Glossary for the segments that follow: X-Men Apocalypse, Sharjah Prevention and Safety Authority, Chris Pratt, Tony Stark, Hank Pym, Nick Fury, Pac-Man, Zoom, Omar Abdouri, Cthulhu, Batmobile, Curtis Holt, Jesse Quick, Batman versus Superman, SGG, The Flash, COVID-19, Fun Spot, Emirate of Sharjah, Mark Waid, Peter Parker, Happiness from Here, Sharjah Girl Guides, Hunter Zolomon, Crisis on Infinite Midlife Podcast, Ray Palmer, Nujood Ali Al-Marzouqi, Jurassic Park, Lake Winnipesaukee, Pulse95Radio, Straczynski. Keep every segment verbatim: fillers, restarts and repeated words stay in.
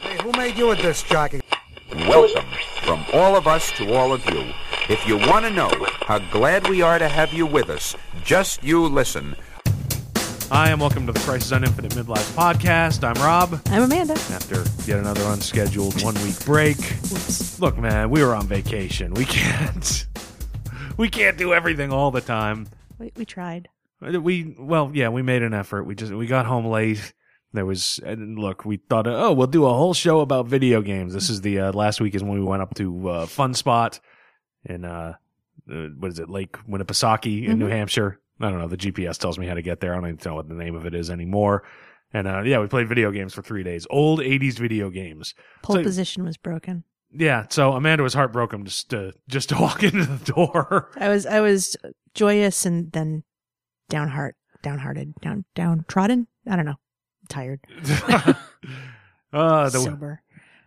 Hey, who made you a disc jockey? Welcome from all of us to all of you. If you want to know how glad we are to have you with us, just you listen. Hi, and welcome to the Crisis on Infinite Midlife Podcast. I'm Rob. I'm Amanda. After yet another unscheduled one-week break. Oops. Look, man, we were on vacation. We can't... We can't do everything all the time. We, we tried. We Well, yeah, we made an effort. We just we got home late. There was... And look, we thought, oh, we'll do a whole show about video games. This is the... Uh, last week is when we went up to uh, Fun Spot in, uh, what is it, Lake Winnipesaukee in mm-hmm. New Hampshire. I don't know. The G P S tells me how to get there. I don't even know what the name of it is anymore. And uh, yeah, we played video games for three days. Old eighties video games. Pole so, position was broken. Yeah, so Amanda was heartbroken just to just to walk into the door. I was I was joyous and then downheart, downhearted, down downtrodden. I don't know. I'm tired. uh, the, Sober.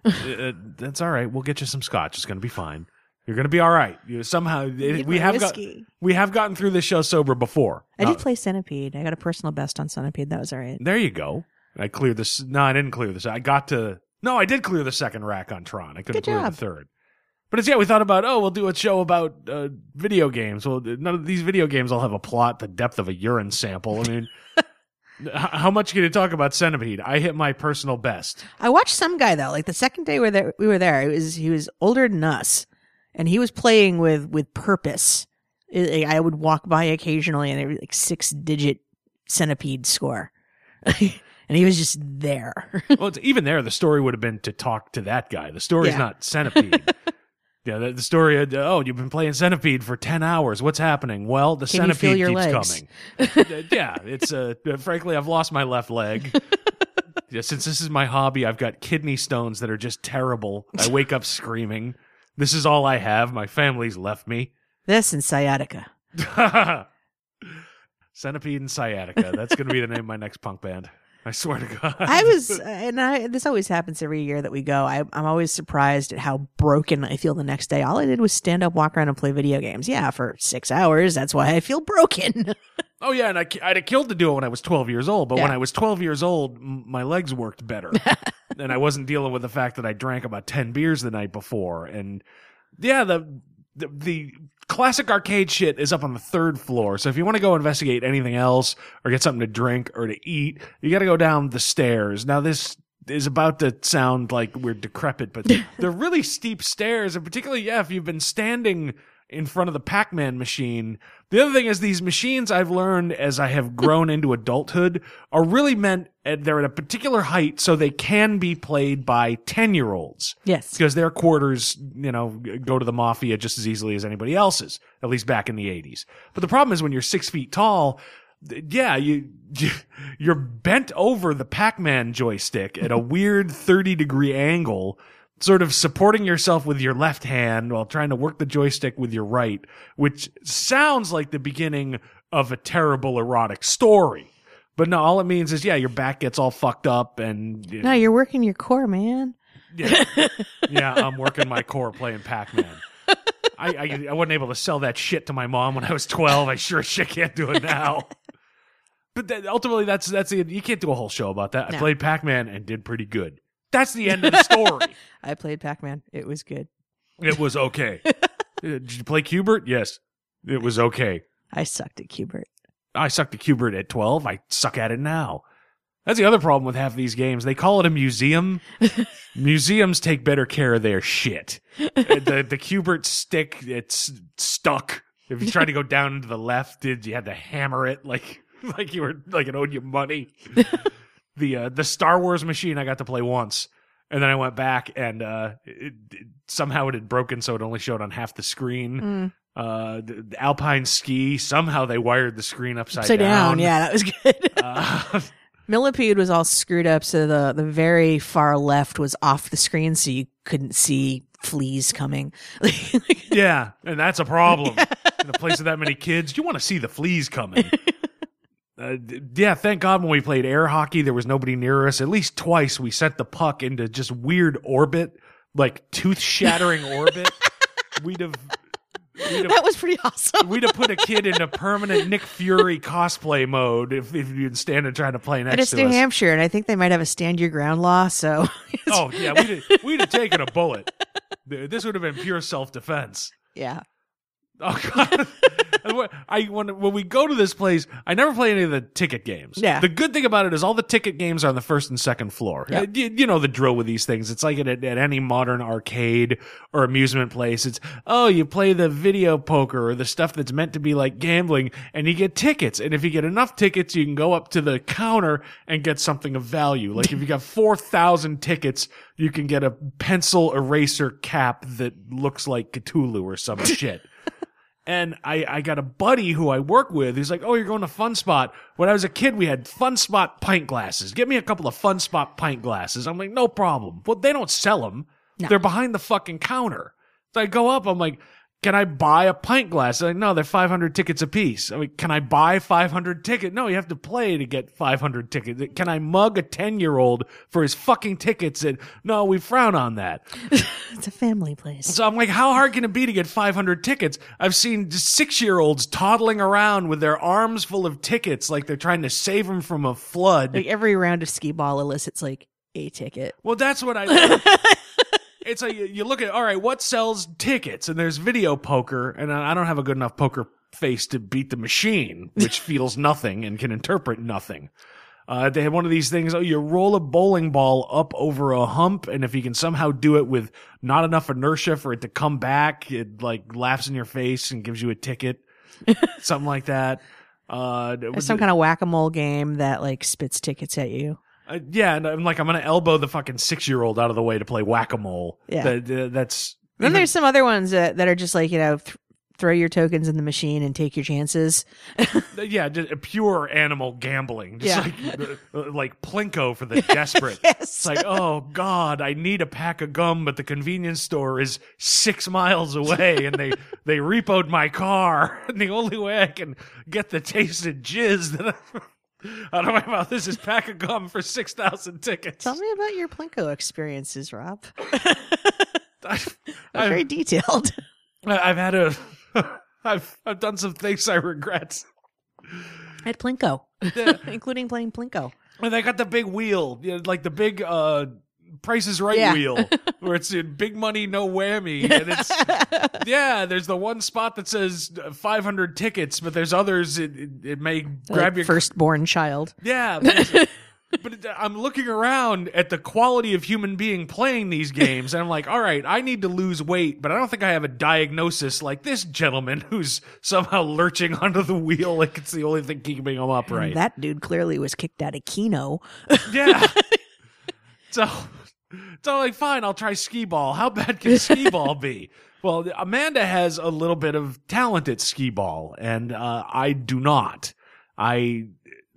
uh, that's all right. We'll get you some scotch. It's going to be fine. You're gonna be all right. You somehow it, we have got, we have gotten through this show sober before. I did uh, play Centipede. I got a personal best on Centipede. That was all right. There you go. I cleared this. No, I didn't clear this. I got to. No, I did clear the second rack on Tron. I couldn't clear the third. But it's yeah. We thought about oh, we'll do a show about uh, video games. Well, none of these video games all have a plot the depth of a urine sample. I mean. How much can you talk about Centipede? I hit my personal best. I watched some guy though. Like the second day we were there, we were there. He was he was older than us. And he was playing with, with purpose. I would walk by occasionally, and there was like six-digit Centipede score. And he was just there. Well, it's, even there, the story would have been to talk to that guy. The story's yeah. not Centipede. yeah, the, the story, uh, oh, you've been playing Centipede for ten hours. What's happening? Well, the Can Centipede you feel your keeps legs? coming. yeah, it's uh, frankly, I've lost my left leg. yeah, since this is my hobby, I've got kidney stones that are just terrible. I wake up screaming. This is all I have. My family's left me. This and sciatica. Centipede and sciatica. That's going to be the name of my next punk band. I swear to God. I was, and I, this always happens every year that we go. I, I'm always surprised at how broken I feel the next day. All I did was stand up, walk around, and play video games. Yeah, for six hours. That's why I feel broken. Oh, yeah, and I, I'd have killed to do it when I was twelve years old. But yeah. when I was twelve years old, my legs worked better. And I wasn't dealing with the fact that I drank about ten beers the night before. And yeah, the, the the classic arcade shit is up on the third floor. So if you want to go investigate anything else or get something to drink or to eat, you got to go down the stairs. Now, this is about to sound like we're decrepit, but they're really steep stairs. And particularly, yeah, if you've been standing in front of the Pac-Man machine. The other thing is these machines, I've learned as I have grown into adulthood, are really meant at, they're at a particular height so they can be played by ten-year-olds. Yes. Because their quarters, you know, go to the mafia just as easily as anybody else's, at least back in the eighties. But the problem is when you're six feet tall, yeah, you, you're bent over the Pac-Man joystick at a weird thirty-degree angle, sort of supporting yourself with your left hand while trying to work the joystick with your right, which sounds like the beginning of a terrible erotic story. But no, all it means is, yeah, your back gets all fucked up and... You know, no, you're working your core, man. Yeah, yeah, I'm working my core playing Pac-Man. I, I I wasn't able to sell that shit to my mom when I was twelve. I sure as shit can't do it now. But that, ultimately, that's that's the, you can't do a whole show about that. No. I played Pac-Man and did pretty good. That's the end of the story. I played Pac-Man. It was good. It was okay. Did you play Q-Bert? Yes. It was okay. I sucked at Q-Bert. I sucked at Q-Bert at twelve. I suck at it now. That's the other problem with half of these games. They call it a museum. Museums take better care of their shit. The, the Q-Bert stick, it's stuck. If you tried to go down to the left, you had to hammer it like like you were like it owed you money. The uh, the Star Wars machine I got to play once, and then I went back, and uh, it, it, somehow it had broken, so it only showed on half the screen. Mm. Uh, the, the Alpine ski, somehow they wired the screen upside, upside down. down. Yeah, that was good. uh, Millipede was all screwed up, so the, the very far left was off the screen, so you couldn't see fleas coming. Yeah, and that's a problem. Yeah. In a place of that many kids, you want to see the fleas coming. Uh, yeah, thank God when we played air hockey, there was nobody near us. At least twice we sent the puck into just weird orbit, like tooth-shattering orbit. We'd have Have, that was pretty awesome. We'd have put a kid in a permanent Nick Fury cosplay mode if, if you'd stand and try to play next to us. And it's New Hampshire, and I think they might have a stand your ground law, so. Oh, yeah, we'd have, we'd have taken a bullet. This would have been pure self-defense. Yeah. Oh, God. I, when, when we go to this place, I never play any of the ticket games. Yeah. The good thing about it is all the ticket games are on the first and second floor. Yep. You, you know the drill with these things. It's like at, at any modern arcade or amusement place. It's, oh, you play the video poker or the stuff that's meant to be like gambling, and you get tickets. And if you get enough tickets, you can go up to the counter and get something of value. Like if you got four thousand tickets, you can get a pencil eraser cap that looks like Cthulhu or some shit. And I, I got a buddy who I work with. He's like, oh, you're going to Fun Spot. When I was a kid, we had Fun Spot pint glasses. Get me a couple of Fun Spot pint glasses. I'm like, no problem. Well, they don't sell them. No. They're behind the fucking counter. So I go up. I'm like, can I buy a pint glass? They're like, no, they're five hundred tickets a piece. I mean, can I buy five hundred tickets? No, you have to play to get five hundred tickets. Can I mug a ten-year-old for his fucking tickets? And no, we frown on that. It's a family place. So I'm like, how hard can it be to get five hundred tickets? I've seen six-year-olds toddling around with their arms full of tickets like they're trying to save them from a flood. Like every round of Skee-Ball elicits like a ticket. Well, that's what I... It's like you look at, all right, what sells tickets? And there's video poker, and I don't have a good enough poker face to beat the machine, which feels nothing and can interpret nothing. Uh, they had one of these things, oh, you roll a bowling ball up over a hump, and if you can somehow do it with not enough inertia for it to come back, it like laughs in your face and gives you a ticket, something like that. Uh, there's some it, kind of whack-a-mole game that like spits tickets at you. Uh, yeah, and I'm like, I'm going to elbow the fucking six-year-old out of the way to play whack-a-mole. Yeah. That, uh, that's... Then there's some other ones that, that are just like, you know, th- throw your tokens in the machine and take your chances. Yeah, just pure animal gambling. Just yeah. like, uh, like Plinko for the desperate. Yes. It's like, oh, God, I need a pack of gum, but the convenience store is six miles away, and they, they repoed my car, and the only way I can get the taste of jizz that I... Out of my mouth, this is pack of gum for six thousand tickets. Tell me about your Plinko experiences, Rob. I've, I've, very detailed. I've had a, I've I've done some things I regret. At Plinko, the, including playing Plinko. And I got the big wheel, you know, like the big uh, Price is Right yeah. wheel, where it's big money, no whammy. And it's, yeah, there's the one spot that says five hundred tickets, but there's others. It, it, it may grab like your firstborn child. Yeah. But, but it, I'm looking around at the quality of human being playing these games, and I'm like, all right, I need to lose weight, but I don't think I have a diagnosis like this gentleman who's somehow lurching onto the wheel like it's the only thing keeping him upright. And that dude clearly was kicked out of Keno. Yeah. So... So, like, fine, I'll try Skee-Ball. How bad can Skee-Ball be? Well, Amanda has a little bit of talent at Skee-Ball, and uh, I do not. I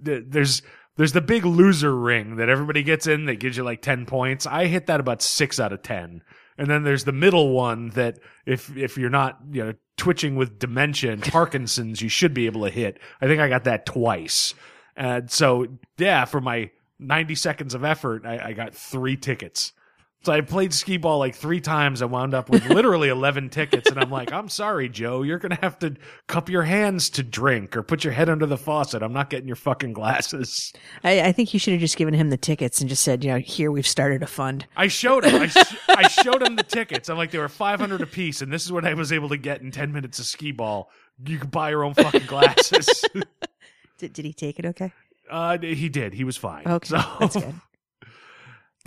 th- there's there's the big loser ring that everybody gets in that gives you, like, ten points. I hit that about six out of ten. And then there's the middle one that if if you're not, you know, twitching with dementia and Parkinson's, you should be able to hit. I think I got that twice. And so, yeah, for my... ninety seconds of effort, I, I got three tickets. So I played Skee-Ball like three times. I wound up with literally eleven tickets, and I'm like, I'm sorry, Joe. You're going to have to cup your hands to drink or put your head under the faucet. I'm not getting your fucking glasses. I, I think you should have just given him the tickets and just said, you know, here, we've started a fund. I showed him. I, sh- I showed him the tickets. I'm like, they were five hundred apiece, and this is what I was able to get in ten minutes of Skee-Ball. You could buy your own fucking glasses. did, did he take it okay? Uh, he did. He was fine. Okay, so, that's good.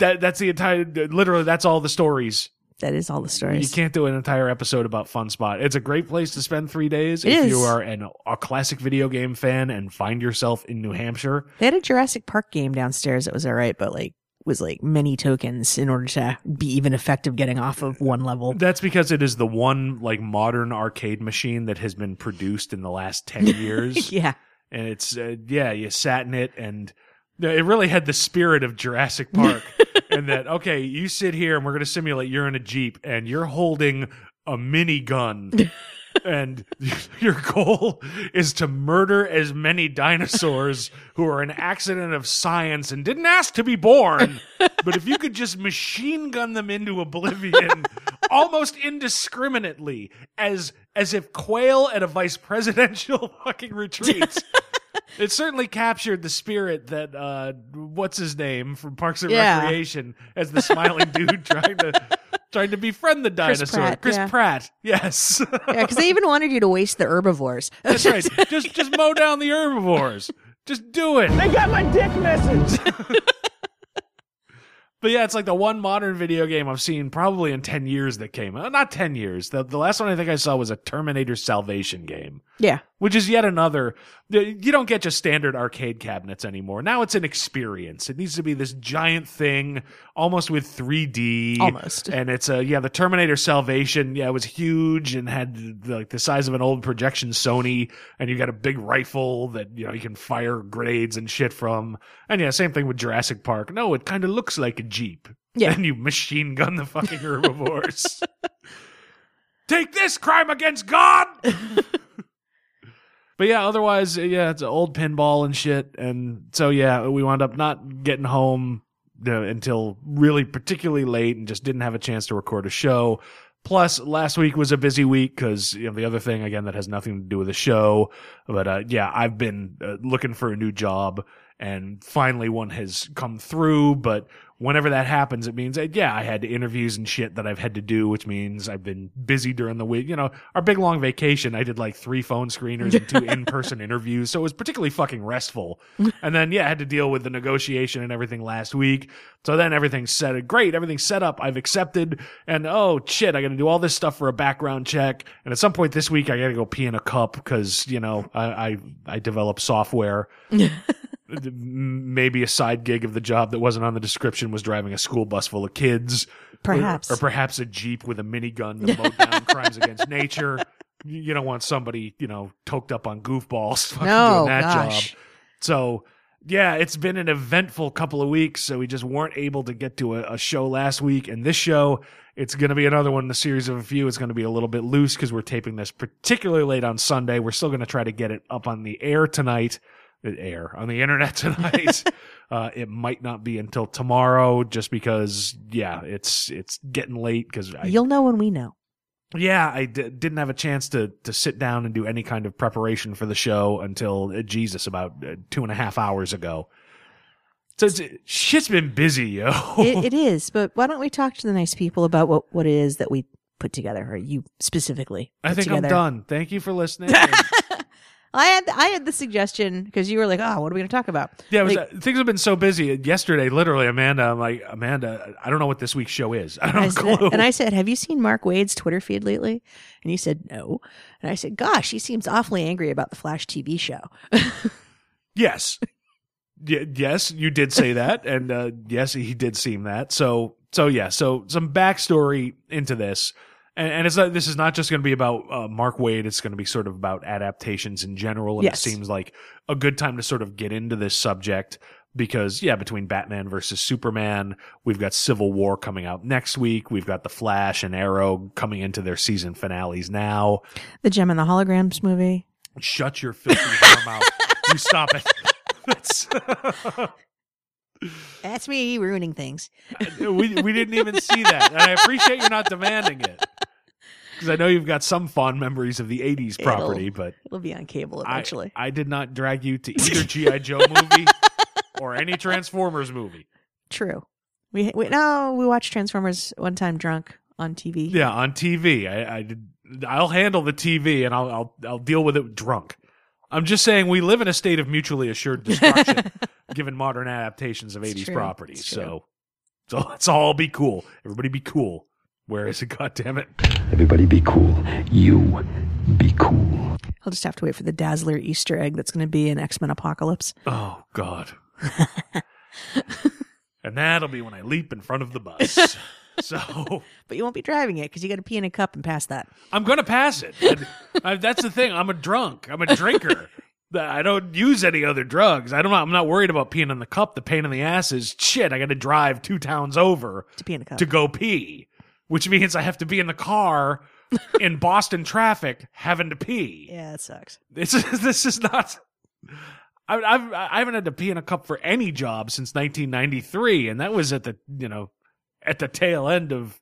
That, that's the entire, literally, that's all the stories. That is all the stories. You can't do an entire episode about Fun Spot. It's a great place to spend three days it if is. you are an, a classic video game fan and find yourself in New Hampshire. They had a Jurassic Park game downstairs that was all right, but like, was like many tokens in order to be even effective getting off of one level. That's because it is the one like modern arcade machine that has been produced in the last ten years. Yeah. And it's, uh, yeah, you sat in it, and it really had the spirit of Jurassic Park. And that, okay, you sit here, and we're going to simulate you're in a Jeep, and you're holding a minigun, and your goal is to murder as many dinosaurs who are an accident of science and didn't ask to be born. But if you could just machine gun them into oblivion... almost indiscriminately as as if quail at a vice presidential fucking retreat. It certainly captured the spirit that uh, what's his name from Parks and yeah. Recreation as the smiling dude trying to trying to befriend the dinosaur, Chris Pratt. Chris yeah. Pratt yes, yeah, because they even wanted you to waste the herbivores. That's right. Just just mow down the herbivores. Just do it. They got my dick message. But yeah, it's like the one modern video game I've seen probably in ten years that came out. Not ten years. The, the last one I think I saw was a Terminator Salvation game. Yeah. Which is yet another. You don't get just standard arcade cabinets anymore. Now it's an experience. It needs to be this giant thing, almost with three D. Almost. And it's a, yeah, the Terminator Salvation, yeah, it was huge and had the, like the size of an old projection Sony. And you got a big rifle that, you know, you can fire grenades and shit from. And yeah, same thing with Jurassic Park. No, it kind of looks like a Jeep. Yeah. And you machine gun the fucking herbivores. Take this, crime against God! But yeah, otherwise, yeah, it's an old pinball and shit. And so, yeah, we wound up not getting home uh, until really particularly late and just didn't have a chance to record a show. Plus, last week was a busy week because, you know, the other thing, again, that has nothing to do with the show. But uh, yeah, I've been uh, looking for a new job and finally one has come through. But whenever that happens, it means, yeah, I had interviews and shit that I've had to do, which means I've been busy during the week. You know, our big long vacation, I did like three phone screeners and two in-person interviews. So it was particularly fucking restful. And then, yeah, I had to deal with the negotiation and everything last week. So then everything's set. Great. Everything's set up. I've accepted. And oh, shit, I got to do all this stuff for a background check. And at some point this week, I got to go pee in a cup because, you know, I, I, I develop software. Maybe a side gig of the job that wasn't on the description was driving a school bus full of kids. Perhaps. Or, or perhaps a Jeep with a minigun to mow down crimes against nature. You don't want somebody, you know, toked up on goofballs fucking no, doing that gosh. job. So, yeah, it's been an eventful couple of weeks, so we just weren't able to get to a, a show last week. And this show, it's going to be another one in the series of a few. It's going to be a little bit loose because we're taping this particularly late on Sunday. We're still going to try to get it up on the air tonight. air on the internet tonight. uh, it might not be until tomorrow just because, yeah, it's it's getting late. Because You'll know when we know. Yeah, I d- didn't have a chance to to sit down and do any kind of preparation for the show until, uh, Jesus, about uh, two and a half hours ago. So it's, it, shit's been busy, yo. it, it is, but why don't we talk to the nice people about what, what it is that we put together, or you specifically I think together. I'm done. Thank you for listening. I had I had the suggestion because you were like, oh, what are we going to talk about? Yeah, it was, like, uh, things have been so busy. Yesterday, literally, Amanda, I'm like, Amanda, I don't know what this week's show is. I don't know. And, and I said, have you seen Mark Waid's Twitter feed lately? And he said, no. And I said, gosh, he seems awfully angry about the Flash T V show. Yes. Y- yes, you did say that. And uh, yes, he did seem that. So, so yeah, so some backstory into this. And it's not, this is not just going to be about uh, Mark Waid. It's going to be sort of about adaptations in general. And yes. It seems like a good time to sort of get into this subject because, yeah, between Batman versus Superman, we've got Civil War coming out next week. We've got The Flash and Arrow coming into their season finales now. The Gem and the Holograms movie. Shut your filthy mouth out. You stop it. That's... That's me ruining things. we we didn't even see that. And I appreciate you're not demanding it. Because I know you've got some fond memories of the eighties property, it'll, but... It'll be on cable eventually. I, I did not drag you to either G I Joe movie or any Transformers movie. True. We, we No, we watched Transformers one time drunk on T V. Yeah, on T V. I, I did, I'll handle the T V and I'll, I'll I'll deal with it drunk. I'm just saying we live in a state of mutually assured destruction. Given modern adaptations of eighties properties. So, so let's all be cool. Everybody be cool. Where is it? God damn it. Everybody be cool. You be cool. I'll just have to wait for the Dazzler Easter egg that's going to be in X-Men Apocalypse. Oh, God. And that'll be when I leap in front of the bus. So, But you won't be driving it because you got to pee in a cup and pass that. I'm going to pass it. I, I, that's the thing. I'm a drunk. I'm a drinker. I don't use any other drugs. I don't. I'm not worried about peeing in the cup. The pain in the ass is shit. I got to drive two towns over to pee in the cup to go pee, which means I have to be in the car in Boston traffic having to pee. Yeah, it sucks. This is this is not. I, I've I haven't had to pee in a cup for any job since nineteen ninety-three, and that was at the you know at the tail end of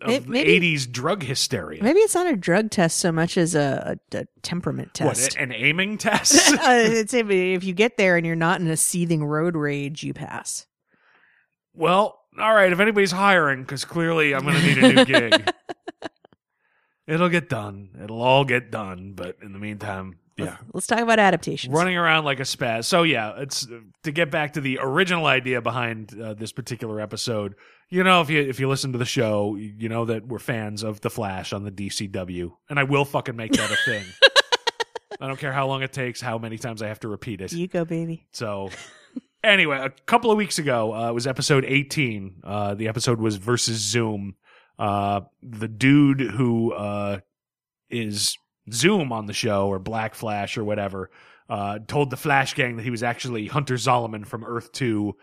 of maybe, eighties drug hysteria. Maybe it's not a drug test so much as a, a, a temperament test. What, an aiming test? It's if, if you get there and you're not in a seething road rage, you pass. Well, all right, if anybody's hiring, because clearly I'm going to need a new gig. It'll get done. It'll all get done. But in the meantime, yeah. Let's talk about adaptations. Running around like a spaz. So yeah, it's to get back to the original idea behind uh, this particular episode. You know, if you if you listen to the show, you know that we're fans of The Flash on the D C W, and I will fucking make that a thing. I don't care how long it takes, how many times I have to repeat it. You go, baby. So anyway, a couple of weeks ago, uh, it was episode eighteen. Uh, the episode was Versus Zoom. Uh, the dude who uh, is Zoom on the show, or Black Flash or whatever, uh, told the Flash gang that he was actually Hunter Zolomon from Earth two,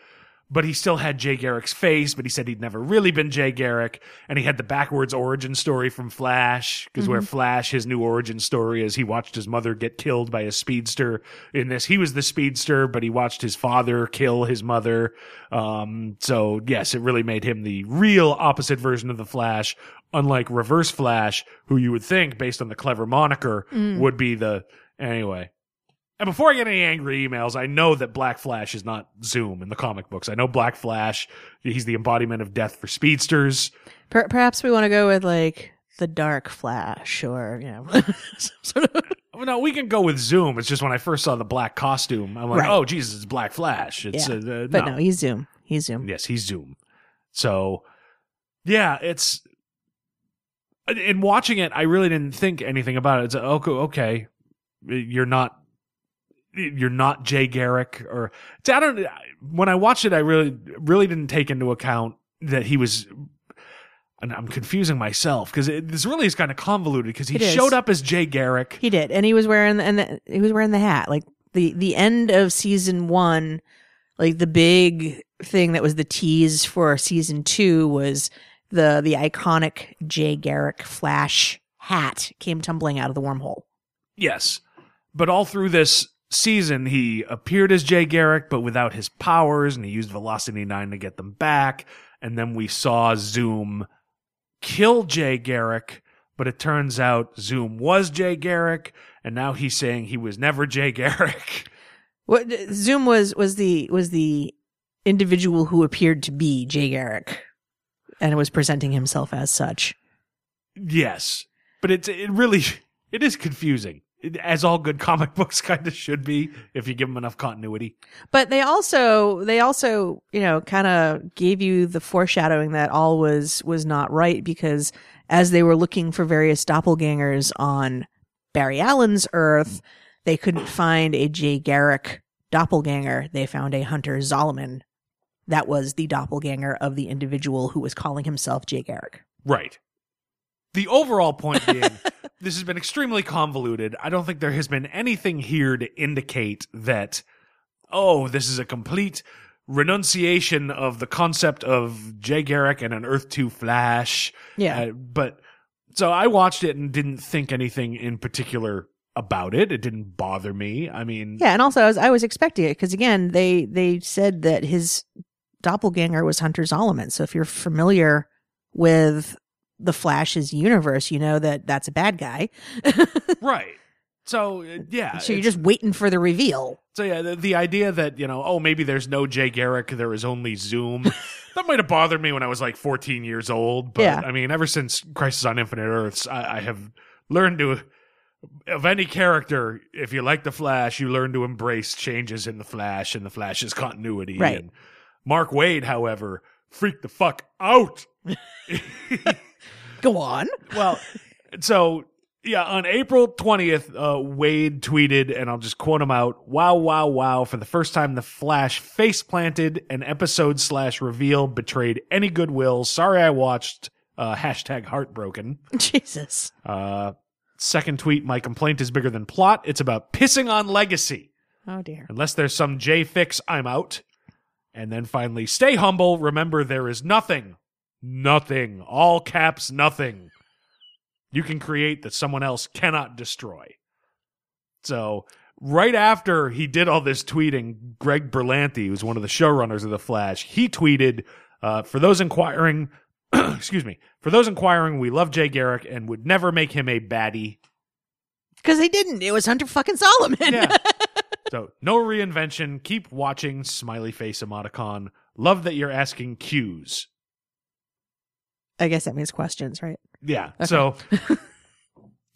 but he still had Jay Garrick's face, but he said he'd never really been Jay Garrick, and he had the backwards origin story from Flash, because mm-hmm. where Flash, his new origin story is he watched his mother get killed by a speedster. In this, he was the speedster, but he watched his father kill his mother. Um, so, yes, it really made him the real opposite version of the Flash, unlike Reverse Flash, who you would think, based on the clever moniker, mm. would be the... Anyway... And before I get any angry emails, I know that Black Flash is not Zoom in the comic books. I know Black Flash, he's the embodiment of death for speedsters. Per- perhaps we want to go with, like, the Dark Flash or, you know, some sort of... No, we can go with Zoom. It's just when I first saw the black costume, I'm like, right. oh, Jesus, it's Black Flash. It's yeah. uh, uh, But no. no, he's Zoom. He's Zoom. Yes, he's Zoom. So, yeah, it's... In watching it, I really didn't think anything about it. It's, okay, okay, you're not... You're not Jay Garrick, or I don't. When I watched it, I really, really didn't take into account that he was. And I'm confusing myself because this really is kind of convoluted because he showed up as Jay Garrick. He did, and he was wearing the, and the, he was wearing the hat. Like the the end of season one, like the big thing that was the tease for season two was the the iconic Jay Garrick Flash hat came tumbling out of the wormhole. Yes, but all through this season he appeared as Jay Garrick but without his powers, and he used Velocity nine to get them back, and then we saw Zoom kill Jay Garrick, but it turns out Zoom was Jay Garrick, and now he's saying he was never Jay Garrick. What Zoom was was the was the individual who appeared to be Jay Garrick and was presenting himself as such. Yes, but it's it really it is confusing. As all good comic books kind of should be, if you give them enough continuity. But they also, they also, you know, kind of gave you the foreshadowing that all was was not right, because as they were looking for various doppelgangers on Barry Allen's Earth, they couldn't find a Jay Garrick doppelganger. They found a Hunter Zolomon. That was the doppelganger of the individual who was calling himself Jay Garrick. Right. The overall point being, this has been extremely convoluted. I don't think there has been anything here to indicate that, oh, this is a complete renunciation of the concept of Jay Garrick and an Earth two Flash. Yeah. Uh, but so I watched it and didn't think anything in particular about it. It didn't bother me. I mean... Yeah, and also I was, I was expecting it, because again, they, they said that his doppelganger was Hunter Zolomon. So if you're familiar with... The Flash's universe, you know that that's a bad guy. Right. So, yeah. So you're just waiting for the reveal. So, yeah, the, the idea that, you know, oh, maybe there's no Jay Garrick, there is only Zoom. That might have bothered me when I was like fourteen years old. But, yeah. I mean, ever since Crisis on Infinite Earths, I, I have learned to, of any character, if you like The Flash, you learn to embrace changes in The Flash and The Flash's continuity. Right. And Mark Waid, however, freaked the fuck out. Go on. Well, so, yeah, on April twentieth, uh, Waid tweeted, and I'll just quote him out, wow, wow, wow, for the first time, the Flash face-planted, an episode slash reveal betrayed any goodwill. Sorry I watched. Uh, hashtag heartbroken. Jesus. Uh, second tweet, my complaint is bigger than plot. It's about pissing on legacy. Oh, dear. Unless there's some J-fix, I'm out. And then finally, stay humble. Remember, there is nothing. Nothing. All caps, nothing. You can create that someone else cannot destroy. So, right after he did all this tweeting, Greg Berlanti, who's one of the showrunners of The Flash, he tweeted, uh, for those inquiring, excuse me, for those inquiring, we love Jay Garrick and would never make him a baddie. Because they didn't. It was Hunter fucking Zolomon. Yeah. So, no reinvention. Keep watching. Smiley face emoticon. Love that you're asking cues. I guess that means questions, right? Yeah. Okay. So,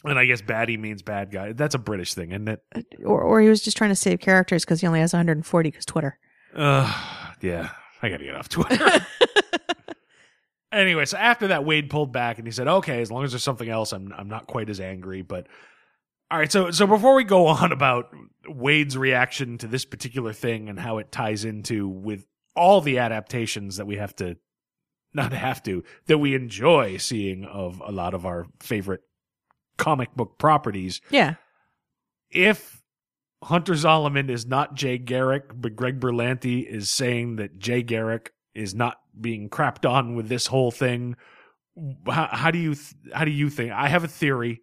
and I guess baddie means bad guy. That's a British thing, isn't it? Or, or he was just trying to save characters because he only has one hundred forty because Twitter. Uh, yeah. I got to get off Twitter. Anyway, so after that, Waid pulled back and he said, okay, as long as there's something else, I'm I'm not quite as angry, but... All right, so so before we go on about Wade's reaction to this particular thing and how it ties into with all the adaptations that we have to, not have to, that we enjoy seeing of a lot of our favorite comic book properties. Yeah. If Hunter Zolomon is not Jay Garrick, but Greg Berlanti is saying that Jay Garrick is not being crapped on with this whole thing, how, how do you th- how do you think? I have a theory.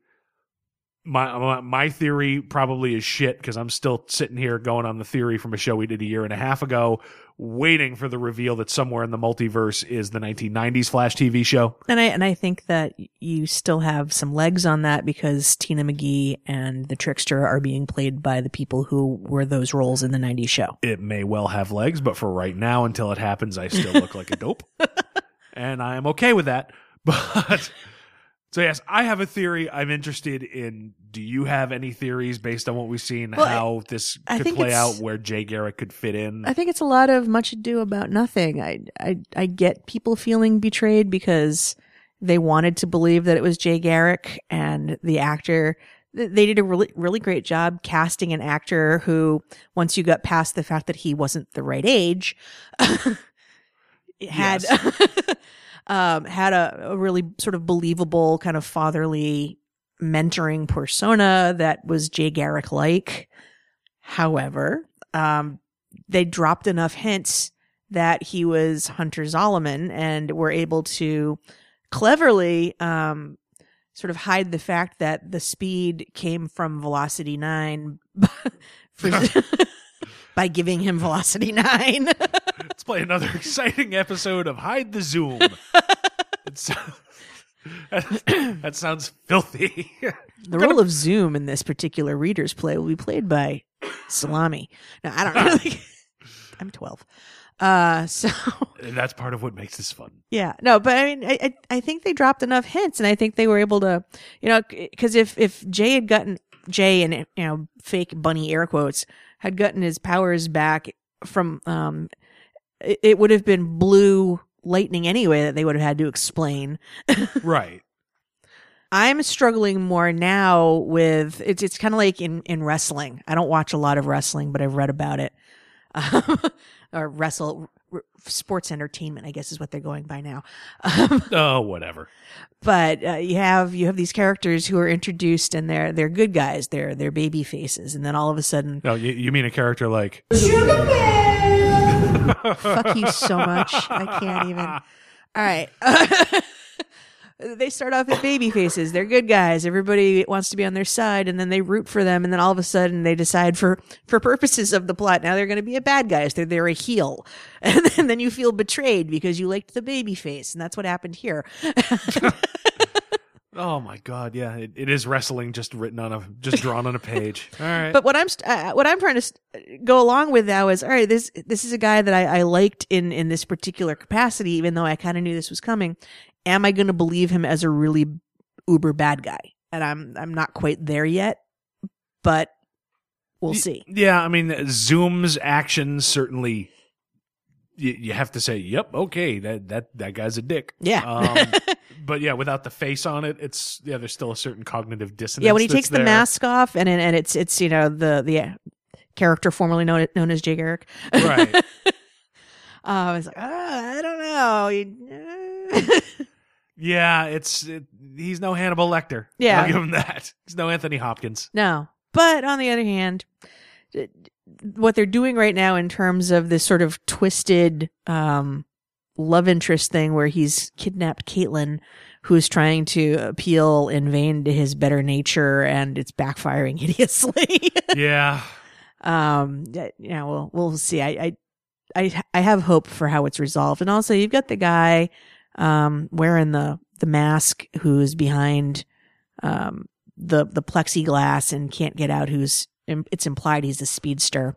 My my theory probably is shit because I'm still sitting here going on the theory from a show we did a year and a half ago, waiting for the reveal that somewhere in the multiverse is the nineteen nineties Flash T V show. And I and I think that you still have some legs on that because Tina McGee and the Trickster are being played by the people who were those roles in the nineties show. It may well have legs, but for right now, until it happens, I still look like a dope. And I am okay with that. But... So yes, I have a theory. I'm interested in, do you have any theories based on what we've seen, well, how I, this could play out, where Jay Garrick could fit in? I think it's a lot of much ado about nothing. I, I, I get people feeling betrayed because they wanted to believe that it was Jay Garrick, and the actor, they did a really, really great job casting an actor who, once you got past the fact that he wasn't the right age, had... Yes. Um, had a, a really sort of believable kind of fatherly mentoring persona that was Jay Garrick-like. However, um, they dropped enough hints that he was Hunter Zolomon and were able to cleverly um, sort of hide the fact that the speed came from Velocity nine for, by giving him Velocity nine. Let's play another exciting episode of Hide the Zoom. that, that sounds filthy. The role of Zoom in this particular reader's play will be played by Salami. Now, I don't know. Really, I'm twelve. Uh, so and that's part of what makes this fun. Yeah. No, but I mean, I, I I think they dropped enough hints, and I think they were able to, you know, because if, if Jay had gotten, Jay and, you know, fake bunny air quotes, had gotten his powers back from... um. It would have been blue lightning anyway that they would have had to explain. Right. I'm struggling more now with, it's it's kind of like in, in wrestling. I don't watch a lot of wrestling, but I've read about it. Um, or wrestle, r- sports entertainment, I guess is what they're going by now. Um, oh, whatever. But uh, you have you have these characters who are introduced, and they're they're good guys. They're, they're baby faces. And then all of a sudden... No, you, you mean a character like... Sugar Man! Fuck you so much. I can't even. All right. They start off as baby faces. They're good guys. Everybody wants to be on their side, and then they root for them, and then all of a sudden they decide for, for purposes of the plot, now they're going to be a bad guy. So they're, they're a heel. And then, and then you feel betrayed because you liked the baby face, and that's what happened here. Oh my God! Yeah, it, it is wrestling, just written on a, just drawn on a page. All right. But what I'm st- uh, what I'm trying to st- go along with now is, all right, this this is a guy that I, I liked in in this particular capacity, even though I kind of knew this was coming. Am I going to believe him as a really uber bad guy? And I'm I'm not quite there yet, but we'll y- see. Yeah, I mean, Zoom's actions certainly. You, you have to say, yep, okay, that, that, that guy's a dick. Yeah. Um, but yeah, without the face on it, it's, yeah, there's still a certain cognitive dissonance. Yeah, when he takes there. The mask off and and it's, it's, you know, the, the character formerly known, known as Jay Garrick. Right. uh, I was like, oh, I don't know. Yeah, it's, it, he's no Hannibal Lecter. Yeah. I'll give him that. He's no Anthony Hopkins. No. But on the other hand, it, what they're doing right now in terms of this sort of twisted um, love interest thing where he's kidnapped Caitlin, who's trying to appeal in vain to his better nature, and it's backfiring hideously. Yeah. Um, yeah, we'll, we'll see. I, I, I, I have hope for how it's resolved. And also, you've got the guy um, wearing the, the mask, who's behind um, the the plexiglass and can't get out, who's, it's implied he's a speedster.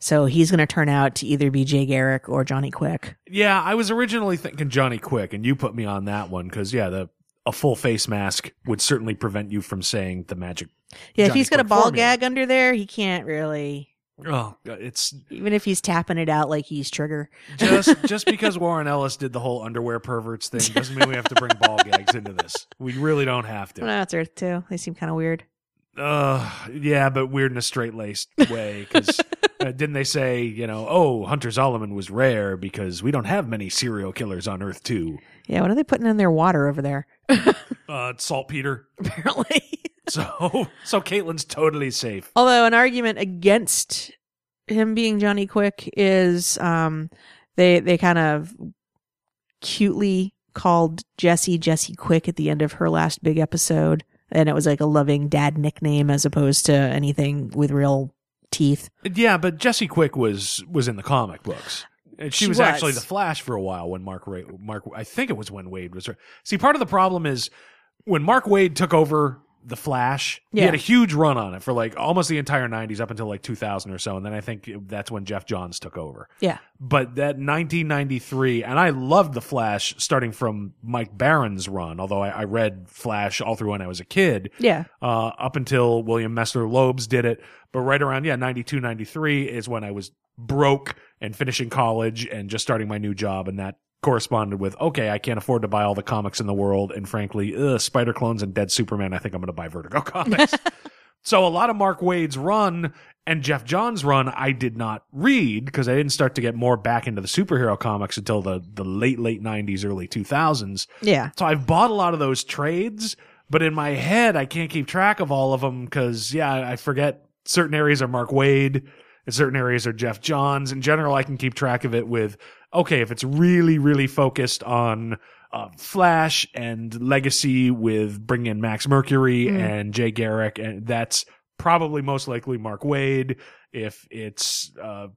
So he's going to turn out to either be Jay Garrick or Johnny Quick. Yeah, I was originally thinking Johnny Quick, and you put me on that one because, yeah, the a full face mask would certainly prevent you from saying the magic. Yeah, Johnny if he's Quick got a ball formula. Gag under there, he can't really. Oh, it's even if he's tapping it out like he's Trigger. Just just because Warren Ellis did the whole underwear perverts thing doesn't mean we have to bring ball gags into this. We really don't have to. Well, that's Earth Two. They seem kind of weird. Uh, yeah, but weird in a straight-laced way, because uh, didn't they say, you know, oh, Hunter Zolomon was rare because we don't have many serial killers on Earth two. Yeah, what are they putting in their water over there? uh, saltpeter. Apparently. so, so Caitlin's totally safe. Although an argument against him being Johnny Quick is um, they, they kind of cutely called Jesse Jesse Quick at the end of her last big episode. And it was like a loving dad nickname as opposed to anything with real teeth. Yeah, but Jesse Quick was was in the comic books. And she, she was, was actually the Flash for a while when Mark Waid, Mark, I think it was when Waid was her. See, part of the problem is when Mark Waid took over the Flash, yeah. he had a huge run on it for like almost the entire nineties up until like two thousand or so. And then I think that's when Geoff Johns took over. Yeah. But that nineteen ninety-three, and I loved the Flash starting from Mike Baron's run, although I, I read Flash all through when I was a kid. Yeah. Uh, up until William Messner Loebs did it. But right around, yeah, ninety-two, ninety-three is when I was broke and finishing college and just starting my new job, and that corresponded with, okay, I can't afford to buy all the comics in the world, and frankly, ugh, Spider Clones and Dead Superman, I think I'm going to buy Vertigo comics. So a lot of Mark Waid's run and Geoff Johns' run I did not read because I didn't start to get more back into the superhero comics until the the late, late nineties, early two thousands. Yeah. So I've bought a lot of those trades, but in my head, I can't keep track of all of them because, yeah, I forget certain areas are Mark Waid, and certain areas are Geoff Johns. In general, I can keep track of it with, okay, if it's really, really focused on uh, Flash and Legacy with bringing in Max Mercury mm. and Jay Garrick, and that's probably most likely Mark Waid. If it's uh,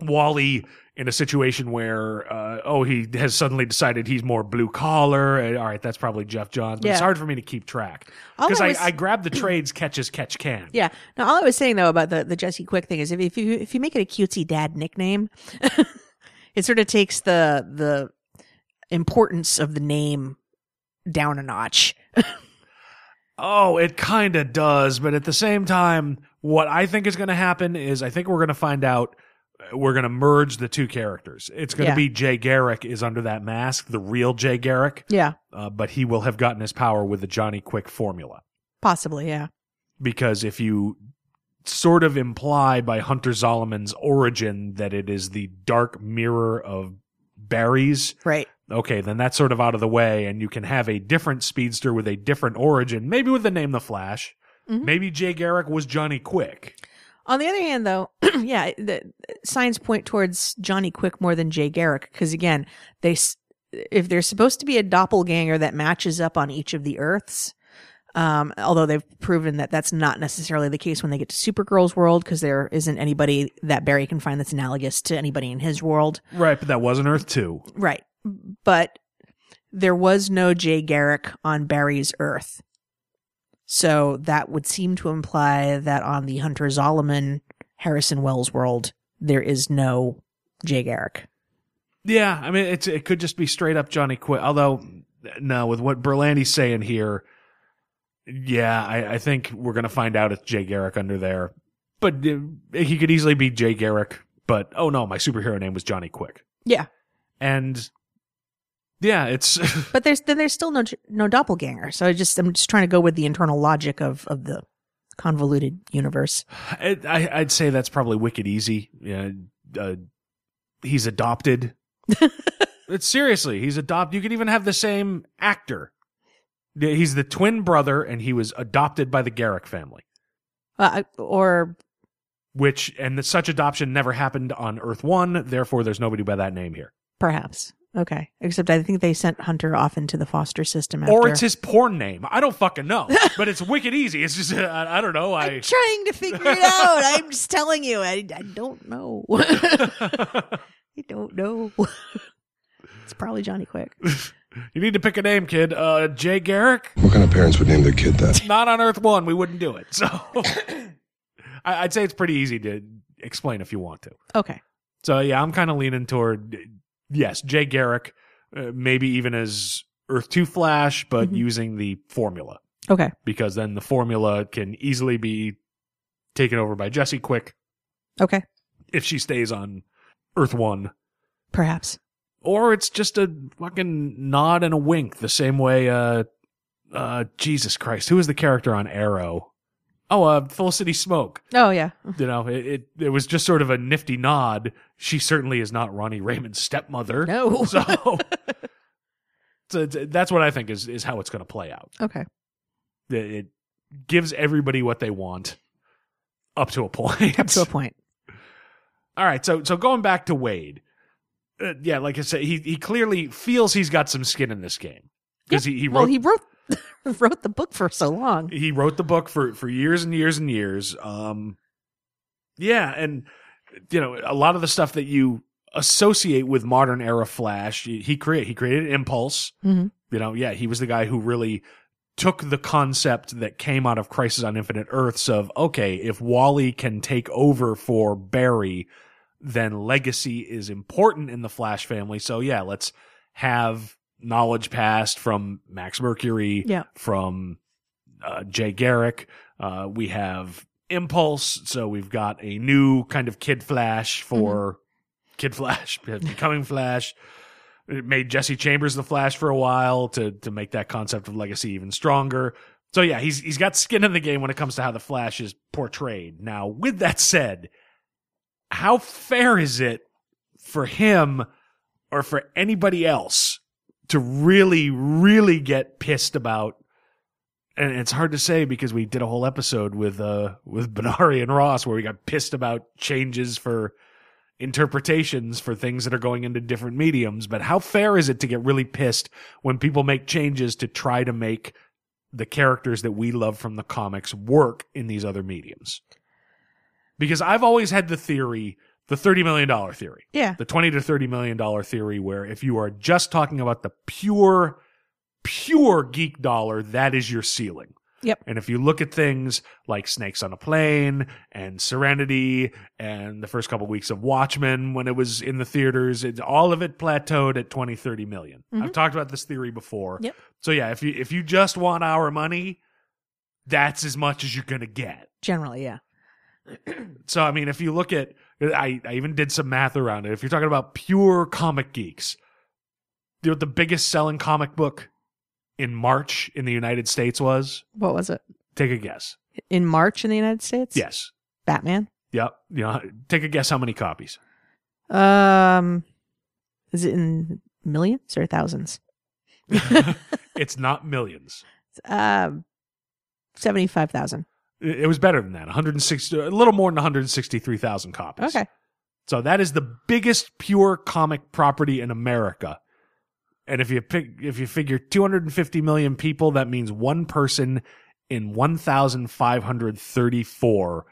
Wally in a situation where, uh, oh, he has suddenly decided he's more blue collar, and, all right, that's probably Geoff Johns. But yeah. It's hard for me to keep track because I, was... I, I grab the trades, catch as catch can. Yeah. Now, all I was saying, though, about the, the Jesse Quick thing is if, if you if you make it a cutesy dad nickname... It sort of takes the the importance of the name down a notch. Oh, it kind of does. But at the same time, what I think is going to happen is I think we're going to find out we're going to merge the two characters. It's going to yeah. be Jay Garrick is under that mask, the real Jay Garrick. Yeah. Uh, but he will have gotten his power with the Johnny Quick formula. Possibly, yeah. Because if you... sort of imply by Hunter Zolomon's origin that it is the dark mirror of Barry's. Right. Okay, then that's sort of out of the way, and you can have a different speedster with a different origin, maybe with the name The Flash. Mm-hmm. Maybe Jay Garrick was Johnny Quick. On the other hand, though, yeah, the signs point towards Johnny Quick more than Jay Garrick, because again, they if there's supposed to be a doppelganger that matches up on each of the Earths, Um, although they've proven that that's not necessarily the case when they get to Supergirl's world, because there isn't anybody that Barry can find that's analogous to anybody in his world. Right, but that wasn't Earth two. Right, but there was no Jay Garrick on Barry's Earth. So that would seem to imply that on the Hunter Zolomon, Harrison Wells world, there is no Jay Garrick. Yeah, I mean, it's it could just be straight up Johnny Quick. Although, no, with what Berlanti's saying here, yeah, I, I think we're going to find out it's Jay Garrick under there. But uh, he could easily be Jay Garrick. But, oh no, my superhero name was Johnny Quick. Yeah. And, yeah, it's... but there's then there's still no no doppelganger. So I just, I'm just trying to go with the internal logic of, of the convoluted universe. I, I, I'd say that's probably wicked easy. Yeah, uh, he's adopted. It's seriously, he's adopted. You could even have the same actor. He's the twin brother, and he was adopted by the Garrick family. Uh, or... Which, and the, such adoption never happened on Earth one, therefore there's nobody by that name here. Perhaps. Okay. Except I think they sent Hunter off into the foster system after. Or it's his porn name. I don't fucking know. But it's wicked easy. It's just, I, I don't know. I... I'm trying to figure it out. I'm just telling you. I, I don't know. I don't know. It's probably Johnny Quick. You need to pick a name, kid. Uh, Jay Garrick? What kind of parents would name their kid that? Not on Earth One. We wouldn't do it. So I'd say it's pretty easy to explain if you want to. Okay. So, yeah, I'm kind of leaning toward, yes, Jay Garrick, uh, maybe even as Earth two Flash, but mm-hmm. using the formula. Okay. Because then the formula can easily be taken over by Jesse Quick. Okay. If she stays on Earth one. Perhaps. Or it's just a fucking nod and a wink, the same way, uh, uh, Jesus Christ, who is the character on Arrow? Oh, uh, Felicity Smoke. Oh, yeah. You know, it, it, it was just sort of a nifty nod. She certainly is not Ronnie Raymond's stepmother. No. So, so that's what I think is, is how it's going to play out. Okay. It, it gives everybody what they want up to a point. Up to a point. All right. So, so going back to Waid. Uh, yeah, like I said, he, he clearly feels he's got some skin in this game. Because yep. he, he wrote, well, he wrote wrote the book for so long. He wrote the book for, for years and years and years. Um, yeah, and you know, a lot of the stuff that you associate with modern era Flash, he create he created Impulse. Mm-hmm. You know, yeah, he was the guy who really took the concept that came out of Crisis on Infinite Earths of, okay, if Wally can take over for Barry, then legacy is important in the Flash family. So yeah, let's have knowledge passed from Max Mercury, yeah. from uh, Jay Garrick. Uh, we have Impulse. So we've got a new kind of Kid Flash for mm-hmm. Kid Flash, becoming Flash. It made Jesse Chambers the Flash for a while to to make that concept of legacy even stronger. So yeah, he's he's got skin in the game when it comes to how the Flash is portrayed. Now, with that said, how fair is it for him or for anybody else to really, really get pissed about? And it's hard to say because we did a whole episode with uh, with Benari and Ross where we got pissed about changes for interpretations for things that are going into different mediums. But how fair is it to get really pissed when people make changes to try to make the characters that we love from the comics work in these other mediums? Because I've always had the theory, the thirty million dollars theory. Yeah. The twenty to thirty million dollars theory where if you are just talking about the pure, pure geek dollar, that is your ceiling. Yep. And if you look at things like Snakes on a Plane and Serenity and the first couple of weeks of Watchmen when it was in the theaters, it, all of it plateaued at twenty, thirty million. Mm-hmm. I've talked about this theory before. Yep. So yeah, if you if you just want our money, that's as much as you're going to get. Generally, yeah. So, I mean, if you look at, I, I even did some math around it. If you're talking about pure comic geeks, the, the biggest selling comic book in March in the United States was? What was it? Take a guess. In March in the United States? Yes. Batman? Yep. You know, take a guess how many copies. Um, is it in millions or thousands? It's not millions. Um, seventy-five thousand. It was better than that, one hundred sixty, a little more than one hundred sixty-three thousand copies. Okay. So that is the biggest pure comic property in America. And if you pick, if you figure two hundred fifty million people, that means one person in one thousand five hundred thirty-four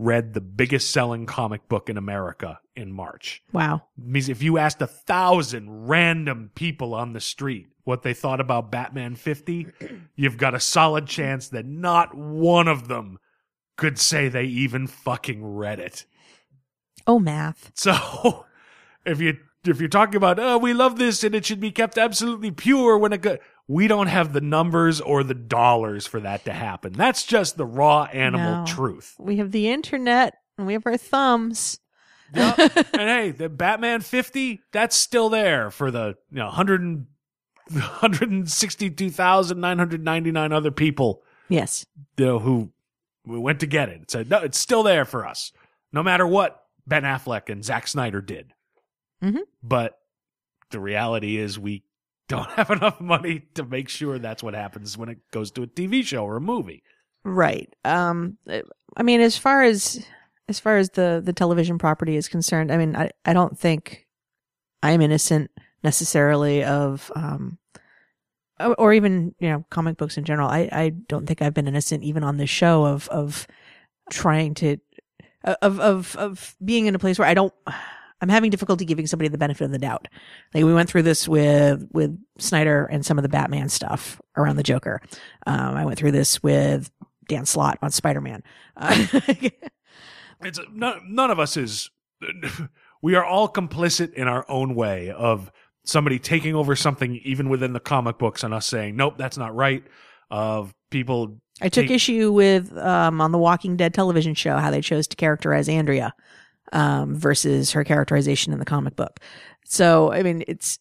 read the biggest selling comic book in America in March. Wow. It means if you asked a thousand random people on the street what they thought about Batman fifty, you've got a solid chance that not one of them could say they even fucking read it. Oh, math. So if you if you're talking about, oh, we love this and it should be kept absolutely pure when it go- we don't have the numbers or the dollars for that to happen. That's just the raw animal no. truth. We have the internet and we have our thumbs. Yep. And hey, the Batman fifty, that's still there for the you know, one hundred sixty-two thousand nine hundred ninety-nine other people. Yes. You know, who went to get it. It said, no, it's still there for us. No matter what Ben Affleck and Zack Snyder did. Mm-hmm. But the reality is we don't have enough money to make sure that's what happens when it goes to a T V show or a movie. Right. Um, I mean, as far as... As far as the, the television property is concerned, I mean, I, I don't think I'm innocent necessarily of, um, or even, you know, comic books in general. I, I don't think I've been innocent even on this show of, of trying to, of, of, of being in a place where I don't, I'm having difficulty giving somebody the benefit of the doubt. Like, we went through this with, with Snyder and some of the Batman stuff around the Joker. Um, I went through this with Dan Slott on Spider-Man. Uh, it's none, none of us is, we are all complicit in our own way of somebody taking over something even within the comic books and us saying, nope, that's not right. Of people. I took take- issue with, um, on the Walking Dead television show, how they chose to characterize Andrea. Um, versus her characterization in the comic book. So, I mean, it's...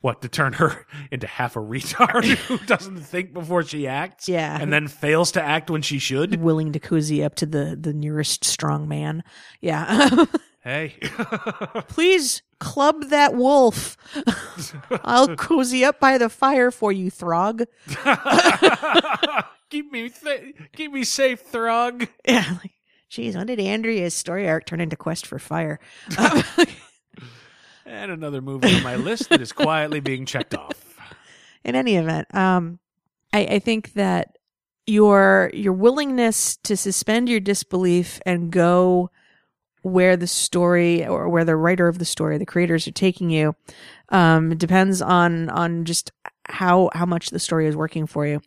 What, to turn her into half a retard who doesn't think before she acts? Yeah. And then fails to act when she should? Willing to cozy up to the, the nearest strong man. Yeah. Hey. Please club that wolf. I'll cozy up by the fire for you, Throg. keep me th- keep me safe, Throg. Yeah, like, geez, when did Andrea's story arc turn into Quest for Fire? Um, and another movie on my list that is quietly being checked off. In any event, um, I, I think that your your willingness to suspend your disbelief and go where the story or where the writer of the story, the creators, are taking you, um, depends on on just how how much the story is working for you.